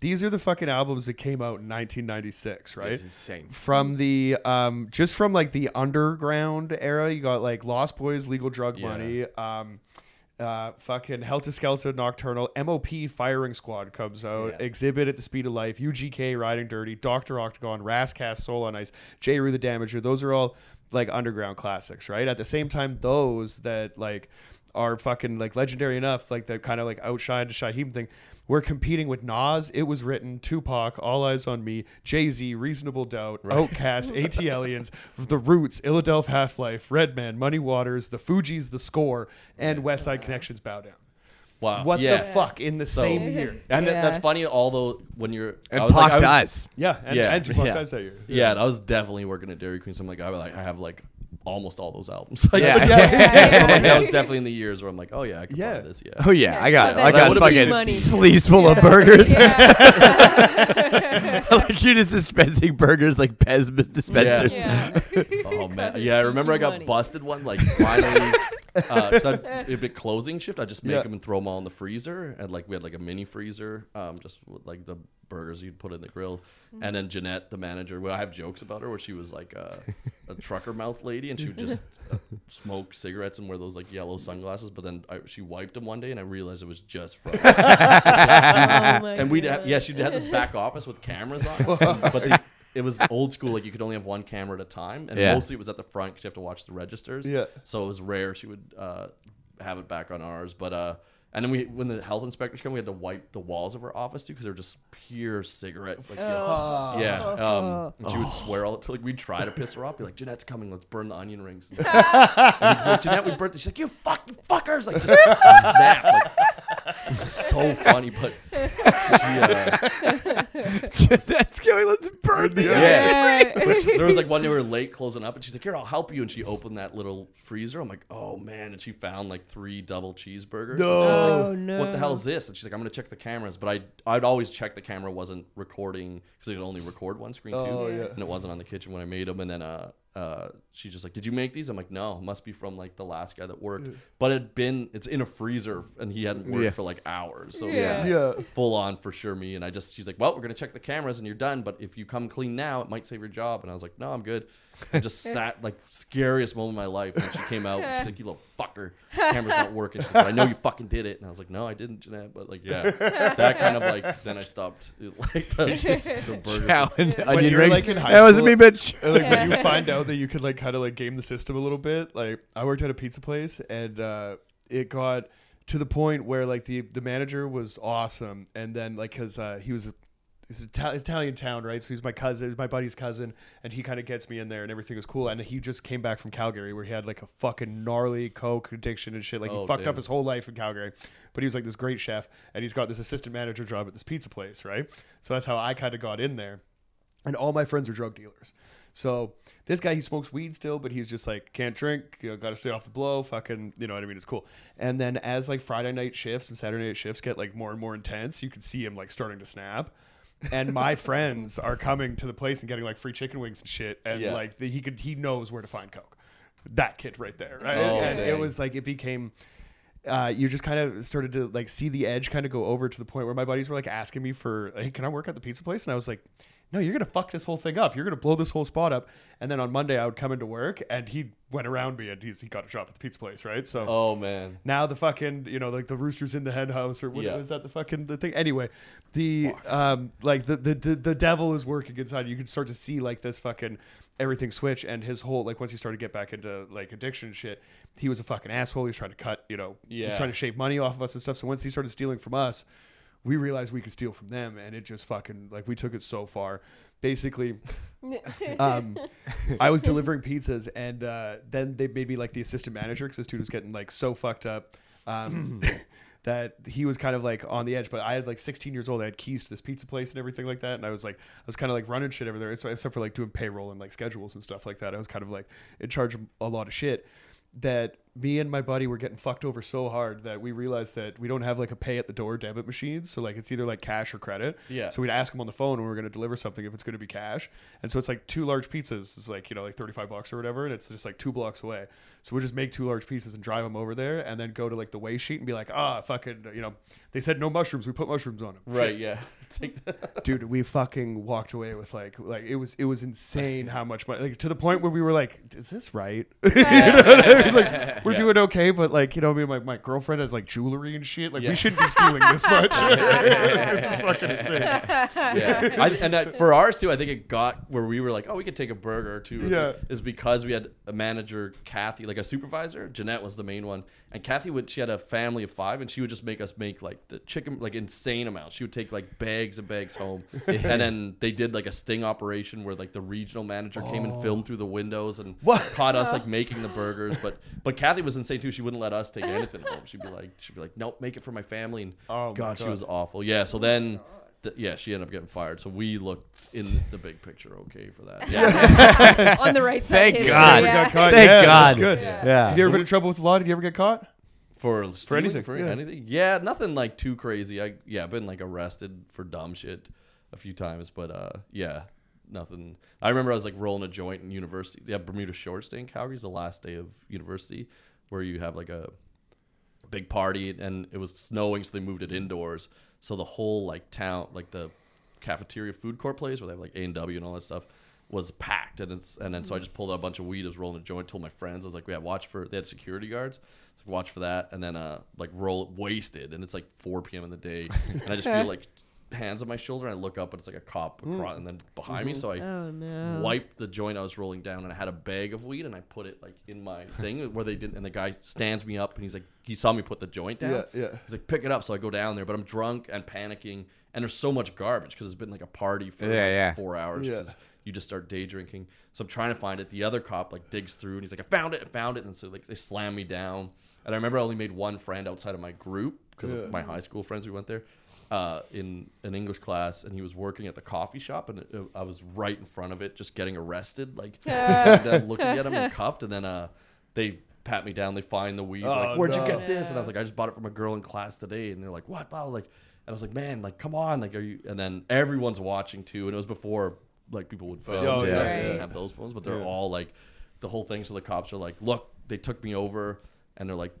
These are the fucking albums that came out in nineteen ninety-six, right? It's insane. From the um, just from like the underground era, you got like Lost Boys, Legal Drug yeah. Money. Um, Uh, fucking Helter Skelter, Nocturnal, M O P, Firing Squad comes out, yeah. Exhibit at the Speed of Life, U G K, Riding Dirty, Doctor Octagon, Rascast, Soul on Ice, J. Rue the Damager. Those are all like underground classics, right? At the same time, those that like are fucking like legendary enough, like that kind of like outshine the Shaheem thing. We're competing with Nas, It Was Written, Tupac, All Eyes on Me, Jay-Z, Reasonable Doubt, right. Outkast, AT Aliens, The Roots, Illadelph Half-Life, Redman, Money Waters, The Fugees, The Score, and West Side Connection's Bow Down. Wow. What yeah. the fuck in the so, same year? And yeah. that's funny, although when you're... And Pac like, dies. Yeah, and, yeah. and, and Pac yeah. dies that year. Yeah. yeah, and I was definitely working at Dairy Queen, so I'm like, I, like, I have like... almost all those albums. Like, yeah. Like, yeah. yeah. So like, that was definitely in the years where I'm like, oh yeah, I can yeah. buy this. Yeah. Oh yeah, yeah. I got I got fucking sleeves full yeah. of burgers. Yeah. Like you're just dispensing burgers like Pez dispensers. Yeah. Yeah. Oh man, yeah. I remember I got money. busted one like finally. Uh, cause I'd, it'd be closing shift. I just make yeah. them and throw them all in the freezer, and like we had like a mini freezer, um, just with, like the burgers you'd put in the grill. Mm-hmm. And then Jeanette, the manager, well, I have jokes about her where she was like a, a trucker mouth lady, and she would just uh, smoke cigarettes and wear those like yellow sunglasses. But then I, she wiped them one day, and I realized it was just from. Like, oh and we'd have, yeah, she'd have this back office with cameras on it, so, but the, it was old school, like you could only have one camera at a time, and yeah. mostly it was at the front because you have to watch the registers. Yeah. So it was rare she would uh, have it back on ours, but. Uh, And then we, when the health inspectors came, we had to wipe the walls of our office too because they were just pure cigarette. Like, oh. Yeah, um, and she would swear all the time. Like we'd try to piss her off, be like, "Jeanette's coming, let's burn the onion rings." And like, Jeanette, we burnt. It. She's like, "You fucking fuckers!" Like just snap. Like, it was so funny, but she, uh, Jeanette's going, "Let's burn the yeah. onion rings." Which, there was like one day we were late closing up, and she's like, "Here, I'll help you." And she opened that little freezer. I'm like, "Oh man!" And she found like three double cheeseburgers. No. Like, oh, no. What the hell is this? And she's like, I'm going to check the cameras. But I, I'd always check the camera wasn't recording because it would only record one screen, oh, too. Yeah. And it wasn't on the kitchen when I made them. And then uh, uh, she's just like, did you make these? I'm like, no, must be from like the last guy that worked. Yeah. But it'd been, it's in a freezer and he hadn't worked yeah. for like hours. So yeah. yeah, full on for sure me. And I just, she's like, well, we're going to check the cameras and you're done. But if you come clean now, it might save your job. And I was like, no, I'm good. I just sat like scariest moment of my life. And she came out, she's like, you little fucker, camera's not working. She's like, but I know you fucking did it. And I was like, no, I didn't, Jeanette. But like, yeah, that kind of like, then I stopped. It, like the, just, the burger. Challenge. When onion rings. Like, that wasn't me, bitch. Like, when you find out that you could like kind of like game the system a little bit. Like I worked at a pizza place and uh, it got to the point where like the, the manager was awesome. And then like, cause uh, he was a, It's an Italian town, right? So he's my cousin, he's my buddy's cousin, and he kind of gets me in there, and everything was cool. And he just came back from Calgary, where he had like a fucking gnarly coke addiction and shit. Like oh, he fucked dude. up his whole life in Calgary, but he was like this great chef, and he's got this assistant manager job at this pizza place, right? So that's how I kind of got in there, and all my friends are drug dealers. So this guy, he smokes weed still, but he's just like, can't drink, you know, got to stay off the blow, fucking, you know what I mean? It's cool. And then as like Friday night shifts and Saturday night shifts get like more and more intense, you could see him like starting to snap. And my friends are coming to the place and getting like free chicken wings and shit. And yeah. like the, he could, he knows where to find coke. That kid right there. Right. Oh, and dang. It was like, it became, uh, you just kind of started to like see the edge kind of go over to the point where my buddies were like asking me for, hey, can I work at the pizza place? And I was like, no, you're going to fuck this whole thing up. You're going to blow this whole spot up. And then on Monday I would come into work and he went around me and he's, he got a job at the pizza place, right? So oh man, now the fucking, you know, like the rooster's in the hen house or what yeah. is that the fucking the thing? Anyway, the fuck. um like the, the the the devil is working inside. You can start to see like this fucking everything switch, and his whole like once he started to get back into like addiction and shit, he was a fucking asshole. He was trying to cut, you know, yeah. he's trying to shave money off of us and stuff. So once he started stealing from us, we realized we could steal from them, and it just fucking like we took it so far basically, um, I was delivering pizzas, and uh, then they made me like the assistant manager because this dude was getting like so fucked up um, that he was kind of like on the edge. But I had like sixteen years old, I had keys to this pizza place and everything like that, and I was like, I was kind of like running shit over there. So except for like doing payroll and like schedules and stuff like that, I was kind of like in charge of a lot of shit. That me and my buddy were getting fucked over so hard that we realized that we don't have like a pay at the door debit machine. So like it's either like cash or credit. Yeah. So we'd ask him on the phone when we were going to deliver something if it's going to be cash. And so it's like two large pizzas. It's like, you know, like thirty-five bucks or whatever. And it's just like two blocks away. So we'll just make two large pizzas and drive them over there and then go to like the weigh sheet and be like, ah, oh, fucking, you know, they said no mushrooms. We put mushrooms on them. Right. Shit. Yeah. Take that. Dude, we fucking walked away with like, like it was, it was insane how much money, like to the point where we were like, is this right? You know what I mean? Like, we're yeah. doing okay, but like, you know, me and my, my girlfriend has like jewelry and shit. Like, yeah. we shouldn't be stealing this much. This is fucking insane. Yeah. I, and that, for ours too, I think it got where we were like, oh, we could take a burger or two. Yeah. Is because we had a manager, Kathy, like a supervisor. Jeanette was the main one. And Kathy would, she had a family of five, and she would just make us make like the chicken, like insane amounts. She would take like bags and bags home. Yeah. And then they did like a sting operation where like the regional manager oh. came and filmed through the windows and what? caught us oh. like making the burgers. But, but Kathy was insane too. She wouldn't let us take anything home. She'd be like, she'd be like, nope, make it for my family. And oh my God, God, she was awful. Yeah. So then, th yeah, she ended up getting fired. So we looked in the big picture okay for that. Yeah. On the right side. Thank God. Yeah. We got caught. Thank yeah, God. Good. Yeah. yeah. Have you ever been in trouble with the law? Did you ever get caught? For, stealing, for anything. For yeah. anything. Yeah. Nothing like too crazy. I yeah, been like arrested for dumb shit a few times, but uh, yeah, nothing. I remember I was like rolling a joint in university. Yeah, Bermuda Shores Day in Calgary is the last day of university, where you have like a big party, and it was snowing, so they moved it indoors. So the whole like town, like the cafeteria food court place where they have like A and W and all that stuff, was packed. And it's and then so I just pulled out a bunch of weed. I was rolling a joint. Told my friends, I was like, yeah, watch for. They had security guards. So watch for that. And then uh, like roll wasted, and it's like four p m in the day, and I just feel like hands on my shoulder. And I look up, and it's like a cop across, mm. and then behind mm -hmm. me. So I oh, no. wiped the joint I was rolling down, and I had a bag of weed, and I put it like in my thing where they didn't. And the guy stands me up, and he's like, he saw me put the joint down. Yeah, yeah. He's like, pick it up. So I go down there, but I'm drunk and panicking, and there's so much garbage because it's been like a party for yeah, like, yeah. four hours. Yeah. You just start day drinking. So I'm trying to find it. The other cop like digs through, and he's like, I found it, I found it. And so like they slam me down. And I remember I only made one friend outside of my group because yeah. of my high school friends. We went there uh, in an English class, and he was working at the coffee shop, and it, it, I was right in front of it, just getting arrested, like looking at him and cuffed. And then uh, they pat me down. They find the weed. Oh, like, where'd no. you get this? And I was like, I just bought it from a girl in class today. And they're like, what? Wow. Like, and I was like, man, like, come on, like, are you? And then everyone's watching too. And it was before. Like people would film, oh, yeah. Right. They didn't have those phones, but they're yeah. all like the whole thing. So the cops are like, look, they took me over, and they're like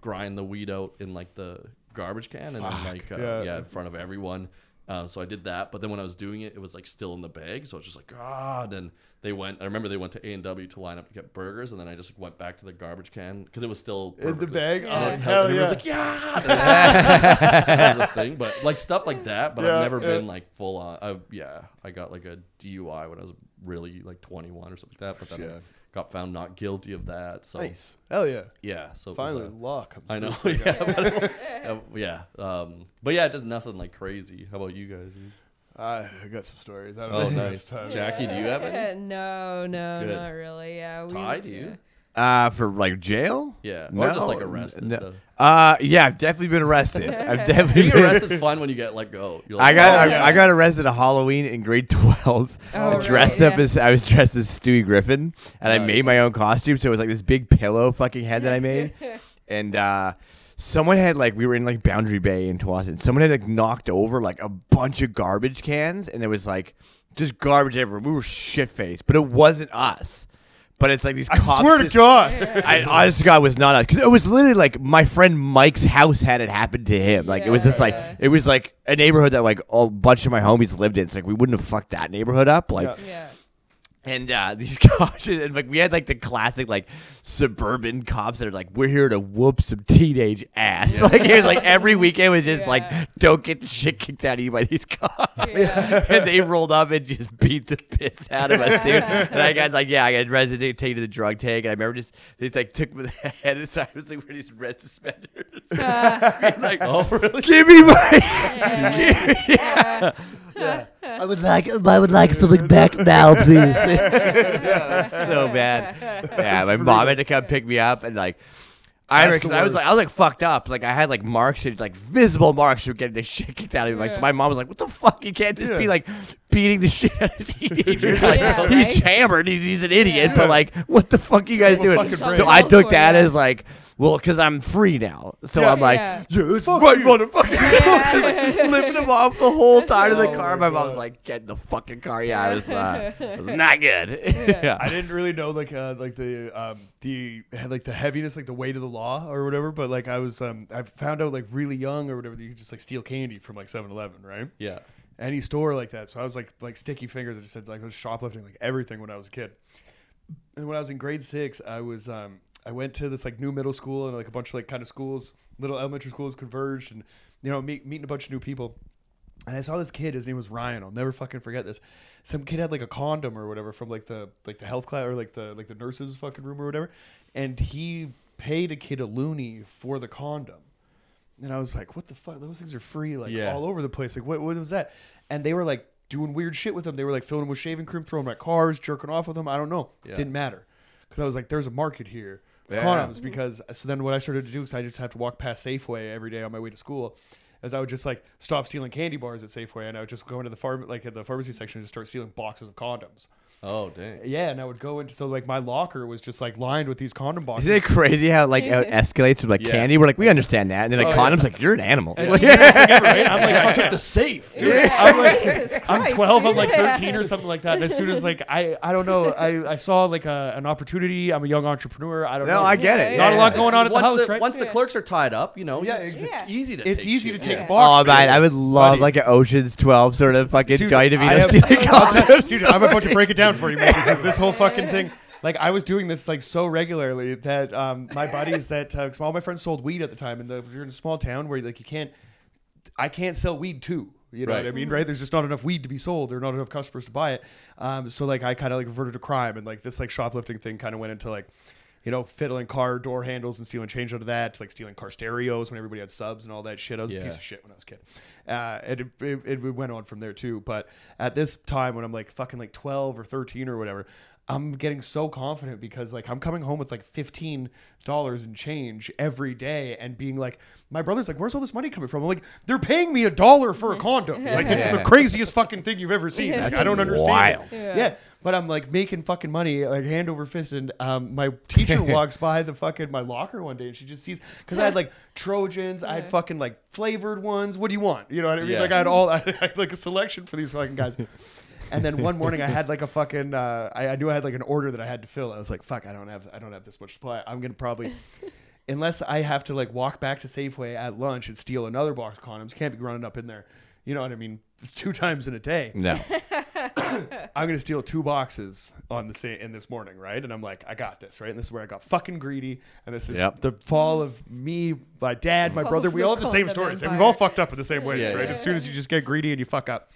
grinding the weed out in like the garbage can, and then, like uh, yeah. yeah, in front of everyone. Uh, so I did that, but then when I was doing it, it was like still in the bag, so I was just like, God. And they went. I remember they went to A and W to line up to get burgers, and then I just like, went back to the garbage can because it was still perfectly. In the bag. Yeah. And, oh, hell and yeah! Was like, yeah, that was a thing, but like stuff like that. But yeah, I've never yeah. been like full on. I, yeah, I got like a D U I when I was really like twenty-one or something like that. But then yeah. I got found not guilty of that. So nice. Hell yeah. Yeah. So finally, it was, uh, law comes. I know. Yeah. Yeah. But, yeah. Um, but yeah, it did nothing like crazy. How about you guys? I got some stories. I don't oh, know. Nice. Yeah. Jackie, do you have any? No, no, Good. not really. Yeah. We, Ty, do you? Uh, for like jail? Yeah. No, or just like arrested. No. Uh, yeah, I've definitely been arrested. I've definitely being been arrested. It's fun when you get let go. You're like, I got oh, I, yeah. I got arrested at Halloween in grade twelve. Oh, right, dressed yeah. up as I was dressed as Stewie Griffin, and nice. I made my own costume. So it was like this big pillow fucking head that I made, and uh, someone had like we were in like Boundary Bay in Tawasin. Someone had like knocked over like a bunch of garbage cans, and it was like just garbage everywhere. We were shit faced, but it wasn't us. But it's like these cops. I swear to God. I honest to God was not us. Because it was literally like my friend Mike's house had it happen to him. Like yeah, it was just like, yeah. it was like a neighborhood that like a bunch of my homies lived in. It's like we wouldn't have fucked that neighborhood up. Like, yeah. yeah. And uh, these cops, and like we had like the classic like suburban cops that are like, we're here to whoop some teenage ass. Yeah. Like it was like every weekend was just yeah. like, don't get the shit kicked out of you by these cops. Yeah. And they rolled up and just beat the piss out of us, dude. And I got like, yeah, I got arrested, taken to the drug tank. And I remember just they like took me the head and so I was like, we're these red suspenders. Uh, like, oh really? Give me my. Yeah. Give me, yeah. Yeah. I would like I would like something back now, please. Yeah, so bad. Yeah, my mom had to come pick me up, and like I, remember, I was like I was like fucked up. Like I had like marks and like visible marks from getting the shit kicked out of me. Like yeah. So my mom was like, "What the fuck? You can't just yeah. be like beating the shit out of teenagers. Like, yeah, right? He's hammered. He's, he's an idiot. Yeah. But like, what the fuck are you guys doing?" So I took that as like. Well, because I'm free now. So yeah, I'm like, yeah. Yeah, it's fuck right, you. Motherfucker. Yeah. Like, flipping him off the whole time in the car. My mom was like, get in the fucking car. Yeah, I was, uh, it was not good. Yeah. Yeah. I didn't really know, like, uh, like the um, the like the heaviness, like the weight of the law or whatever. But, like, I was, um, I found out, like, really young or whatever, that you could just, like, steal candy from, like, seven eleven, right? Yeah. Any store like that. So I was, like, like sticky fingers. I just said, like, I was shoplifting, like, everything when I was a kid. And when I was in grade six, I was, um, I went to this like new middle school and like a bunch of like kind of schools, little elementary schools converged, and you know meet, meeting a bunch of new people. And I saw this kid. His name was Ryan. I'll never fucking forget this. Some kid had like a condom or whatever from like the like the health class or like the like the nurse's fucking room or whatever, and he paid a kid a loony for the condom. And I was like, what the fuck? Those things are free like yeah. all over the place. Like what what was that? And they were like doing weird shit with them. They were like filling them with shaving cream, throwing them at cars, jerking off with them. I don't know. Yeah. It didn't matter. Because I was like, there's a market here. Yeah. Condoms, because so then what I started to do, because I just have to walk past Safeway every day on my way to school, is I would just like stop stealing candy bars at Safeway, and I would just go into the farm, like at the pharmacy section, and just start stealing boxes of condoms. Oh dang! Yeah, and I would go into so like my locker was just like lined with these condom boxes. Isn't it crazy how like how it escalates from like yeah. candy? We're like we understand that, and then like oh, condoms, yeah. like you're an animal. Like, yeah. ever, right? I'm like fuck up the safe, dude. Yeah. I'm like Jesus Christ, I'm twelve, dude. I'm like thirteen or something like that. And as soon as like I I don't know, I I saw like a, an opportunity. I'm a young entrepreneur. I don't no, know. No, I get it. Yeah, Not yeah, a lot yeah. going on at once the house, the, right? Once yeah. the clerks are tied up, you know. Yeah, it's yeah. easy to. It's take easy to take yeah. box. Oh man, I would love like an Ocean's twelve sort of fucking Johnny DeVito stealing condoms. I'm about to break it down for you, because this whole fucking thing, like I was doing this like so regularly that um my buddies that uh, all my friends sold weed at the time, and the, you're in a small town where like you can't, I can't sell weed too, you know right. what I mean, right? There's just not enough weed to be sold, or not enough customers to buy it, um so like I kind of like reverted to crime, and like this like shoplifting thing kind of went into like, you know, fiddling car door handles and stealing change out of that, to like stealing car stereos when everybody had subs and all that shit. I was yeah. a piece of shit when I was a kid. Uh, and it, it, it went on from there too. But at this time when I'm like fucking like twelve or thirteen or whatever, I'm getting so confident because like I'm coming home with like fifteen dollars in change every day and being like, my brother's like, where's all this money coming from? I'm like, they're paying me a dollar for a condom. Like it's yeah. the craziest fucking thing you've ever seen. Like, I don't understand. Wild. Yeah. yeah. But I'm like making fucking money, like hand over fist. And um, my teacher walks by the fucking my locker one day, and she just sees, because I had like Trojans, yeah. I had fucking like flavored ones. What do you want? You know what I mean? Yeah. Like I had all, I had like a selection for these fucking guys. And then one morning I had like a fucking, uh, I, I knew I had like an order that I had to fill. I was like, fuck, I don't have, I don't have this much supply. I'm gonna probably. Unless I have to like walk back to Safeway at lunch and steal another box of condoms, can't be running up in there, you know what I mean, two times in a day. No, I'm gonna steal two boxes on the sa- in this morning, right? And I'm like, I got this, right? And this is where I got fucking greedy, and this is yep. the fall of me, my dad, my brother. We all have the same stories, and we've all fucked up in the same ways, yeah, right? Yeah. As soon as you just get greedy and you fuck up.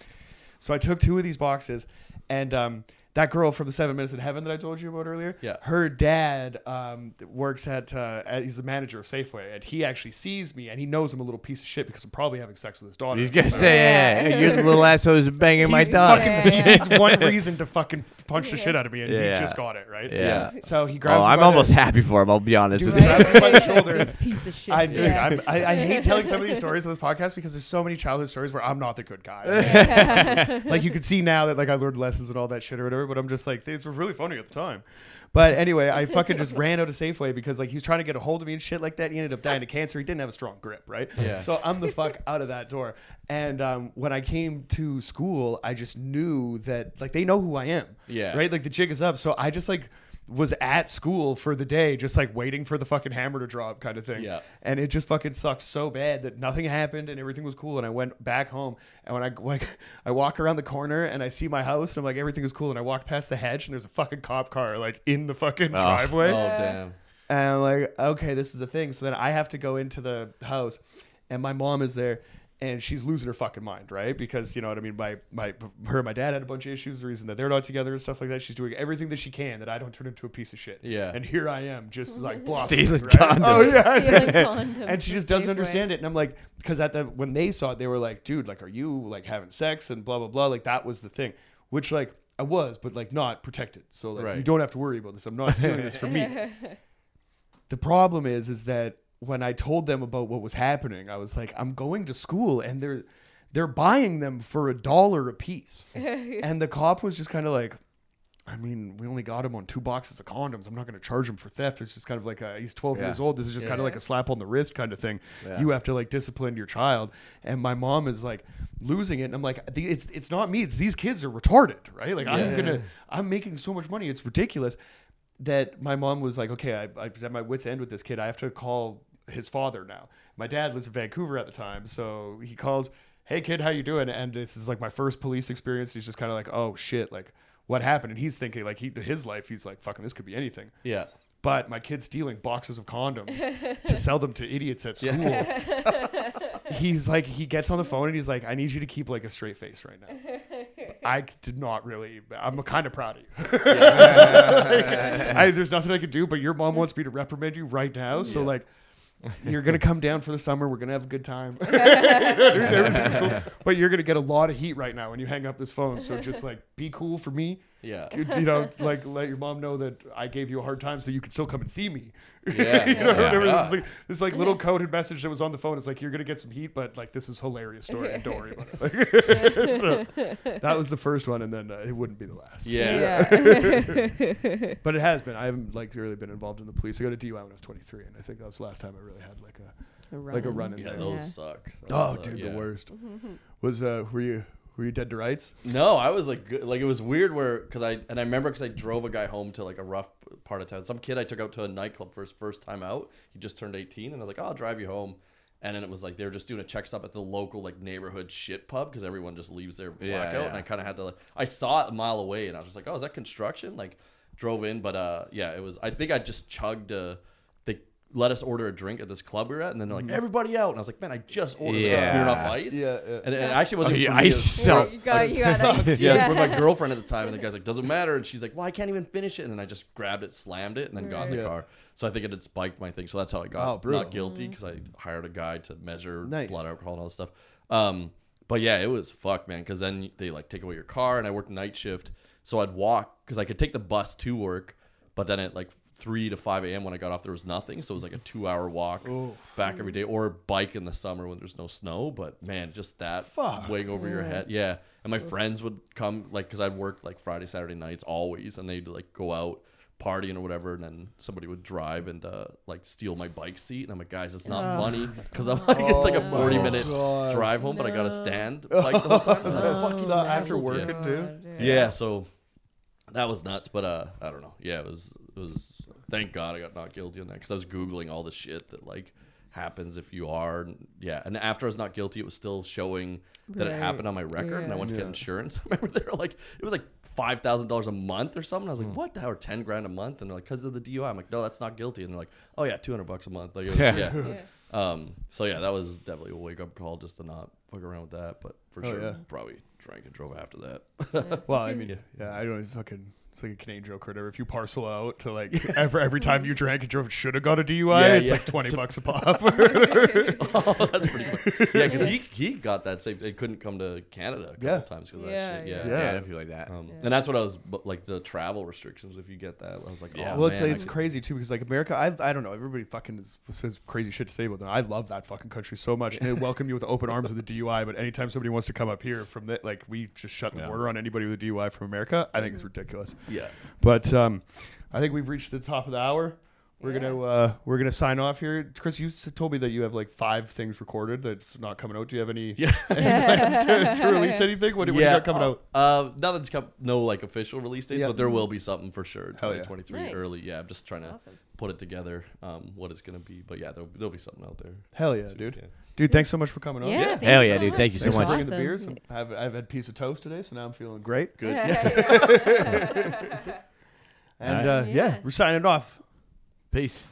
So I took two of these boxes, and um. That girl from the Seven Minutes in Heaven that I told you about earlier, yeah. her dad um, works at, uh, at, he's the manager of Safeway, and he actually sees me, and he knows I'm a little piece of shit because I'm probably having sex with his daughter. He's going to say, yeah, yeah, you're the little asshole who's banging he's my daughter. Fucking, yeah. It's one reason to fucking punch yeah. the shit out of me, and yeah. he just got it, right? Yeah. yeah. So he grabs oh, me I'm by almost the, happy for him, I'll be honest. Dude, with grabs me by the shoulder. Piece of shit. I, dude, yeah. I'm, I, I hate telling some of these stories on this podcast because there's so many childhood stories where I'm not the good guy. Yeah. Like you can see now that like I learned lessons and all that shit or whatever. But I'm just like, these were really funny at the time. But anyway, I fucking just ran out of Safeway because like he's trying to get a hold of me and shit like that. He ended up dying of cancer. He didn't have a strong grip, right? Yeah. So I'm the fuck out of that door. And um, when I came to school, I just knew that like they know who I am. Yeah. Right? Like the jig is up. So I just like was at school for the day, just like waiting for the fucking hammer to drop kind of thing. Yeah. And it just fucking sucked so bad that nothing happened and everything was cool. And I went back home, and when I like I walk around the corner and I see my house, and I'm like, everything is cool. And I walk past the hedge, and there's a fucking cop car like in the fucking oh. driveway. Oh damn. And I'm like, okay, this is the thing. So then I have to go into the house, and my mom is there. And she's losing her fucking mind, right? Because, you know what I mean? My, my, her and my dad had a bunch of issues, the reason that they're not together and stuff like that. She's doing everything that she can that I don't turn into a piece of shit. Yeah. And here I am just like blossoming, right? Condoms. Oh, yeah. And she just doesn't understand it. And I'm like, because at the, when they saw it, they were like, dude, like, are you like having sex and blah, blah, blah. Like that was the thing, which like I was, but like not protected. So like, right. You don't have to worry about this. I'm not stealing this from me. The problem is, is that when I told them about what was happening, I was like, I'm going to school and they're they're buying them for a dollar a piece. And the cop was just kind of like, I mean, we only got him on two boxes of condoms. I'm not going to charge him for theft. It's just kind of like a, he's twelve yeah. years old. This is just yeah, kind of yeah. like a slap on the wrist kind of thing. Yeah. You have to like discipline your child. And my mom is like losing it. And I'm like, it's it's not me. It's these kids are retarded, right? Like yeah. I'm going to, I'm making so much money. It's ridiculous that my mom was like, okay, I, I was at my wit's end with this kid. I have to call his father now. My dad lives in Vancouver at the time, so he calls, hey kid, how you doing? And this is like my first police experience. He's just kind of like, oh shit, like what happened? And he's thinking like he his life, he's like, fucking this could be anything. Yeah. But my kid's stealing boxes of condoms to sell them to idiots at school. Yeah. He's like, he gets on the phone and he's like, I need you to keep like a straight face right now. I did not really, I'm kind of proud of you. Yeah. Like, I, there's nothing I could do, but your mom wants me to reprimand you right now. So yeah. like, you're going to come down for the summer. We're going to have a good time. Everything's cool. But you're going to get a lot of heat right now when you hang up this phone. So just like, be cool for me. Yeah. You know, like let your mom know that I gave you a hard time so you could still come and see me. Yeah. You know, yeah, whatever. Yeah. This is like, this like little coded message that was on the phone. It's like, you're going to get some heat, but like, this is hilarious story. Don't worry about it. So that was the first one. And then uh, it wouldn't be the last. Yeah. yeah. But it has been, I haven't like really been involved in the police. I got a D U I when I was twenty-three. And I think that was the last time I really had like a, a like a run in yeah, there. Those yeah. suck. Those oh suck. Dude. Yeah. The worst mm-hmm. was, uh, were you, Were you dead to rights? No, I was like, like it was weird where, cause I, and I remember cause I drove a guy home to like a rough part of town. Some kid I took out to a nightclub for his first time out. He just turned eighteen and I was like, oh, I'll drive you home. And then it was like, they were just doing a check stop at the local like neighborhood shit pub. Cause everyone just leaves their blackout. Yeah, yeah. And I kind of had to, like, I saw it a mile away and I was just like, oh, is that construction? Like drove in. But uh, yeah, it was, I think I just chugged a, let us order a drink at this club we were at, and then they're like, everybody out, and I was like, man, I just ordered yeah. a Smirnoff Ice, yeah, yeah. and, and yeah. it actually wasn't oh, yeah, ice self. Yeah, you got, you got ice. Ice. Yeah, yeah. It was with my girlfriend at the time, and the guy's like, doesn't matter, and she's like, well, I can't even finish it, and then I just grabbed it, slammed it, and then right. got in the yeah. car. So I think it had spiked my thing, so that's how I got oh, brutal. Not guilty because I hired a guy to measure nice. Blood alcohol and all this stuff. Um, but yeah, it was fucked, man, because then they like take away your car, and I worked night shift, so I'd walk because I could take the bus to work, but then it like. three to five a.m. when I got off, there was nothing. So it was like a two-hour walk oh. back every day or bike in the summer when there's no snow. But, man, just that Fuck. weighing over yeah. your head. Yeah. And my friends would come, like, because I'd work, like, Friday, Saturday nights always. And they'd, like, go out partying or whatever. And then somebody would drive and, uh, like, steal my bike seat. And I'm like, guys, it's not oh. funny. Because I'm like, it's like a forty-minute oh, drive home. No. But I got to stand bike the whole time. Oh, so after working, yeah. too? Yeah. yeah, so... That was nuts, but uh, I don't know. Yeah, it was. It was. Thank God I got not guilty on that because I was googling all the shit that like happens if you are. And, yeah, and after I was not guilty, it was still showing that right. it happened on my record, yeah. and I went to yeah. get insurance. I remember they were like, it was like five thousand dollars a month or something. I was like, hmm. what the hell? Or ten grand a month? And they're like, because of the D U I. I'm like, no, that's not guilty. And they're like, oh yeah, two hundred bucks a month. Like, was, yeah. yeah. yeah. Um. So yeah, that was definitely a wake up call just to not fuck around with that, but for oh, sure, yeah. probably. Drank and drove after that. Well, I mean, yeah, yeah I don't fucking. It's like a Canadian joke or whatever. If you parcel out to like every every time you drank and drove, should have got a D U I. Yeah, it's yeah. like twenty bucks a pop. Oh, that's pretty funny. Yeah, because he he got that same. It couldn't come to Canada a couple yeah. times because of that yeah, shit. Yeah, yeah, yeah, yeah. I feel like that. Um, yeah. And that's what I was like the travel restrictions. If you get that, I was like, yeah. oh, well, man, it's like, it's crazy too because like America, I I don't know. Everybody fucking says crazy shit to say about them. I love that fucking country so much, and they welcome you with open arms with a D U I. But anytime somebody wants to come up here from that, like we just shut the yeah. border on anybody with a D U I from America. I think it's ridiculous. Yeah, but um, I think we've reached the top of the hour. We're yeah. gonna uh, we're gonna sign off here. Chris, you told me that you have like five things recorded that's not coming out. Do you have any, yeah. any plans to, to release anything? What do yeah. you got coming uh, out? Uh, nothing's come. No like official release dates, yeah. but there will be something for sure. twenty twenty-three yeah. nice. Early. Yeah, I'm just trying to awesome. put it together. Um, what it's gonna be, but yeah, there'll, there'll be something out there. Hell yeah, soon, dude. Yeah. Dude, thanks so much for coming on. Yeah, yeah. Hell yeah, so dude. Much. Thank you so thanks much. For bringing awesome. the beers. And I've, I've had a piece of toast today, so now I'm feeling great. Good. Yeah. Yeah. And right. uh, yeah. yeah, we're signing off. Peace.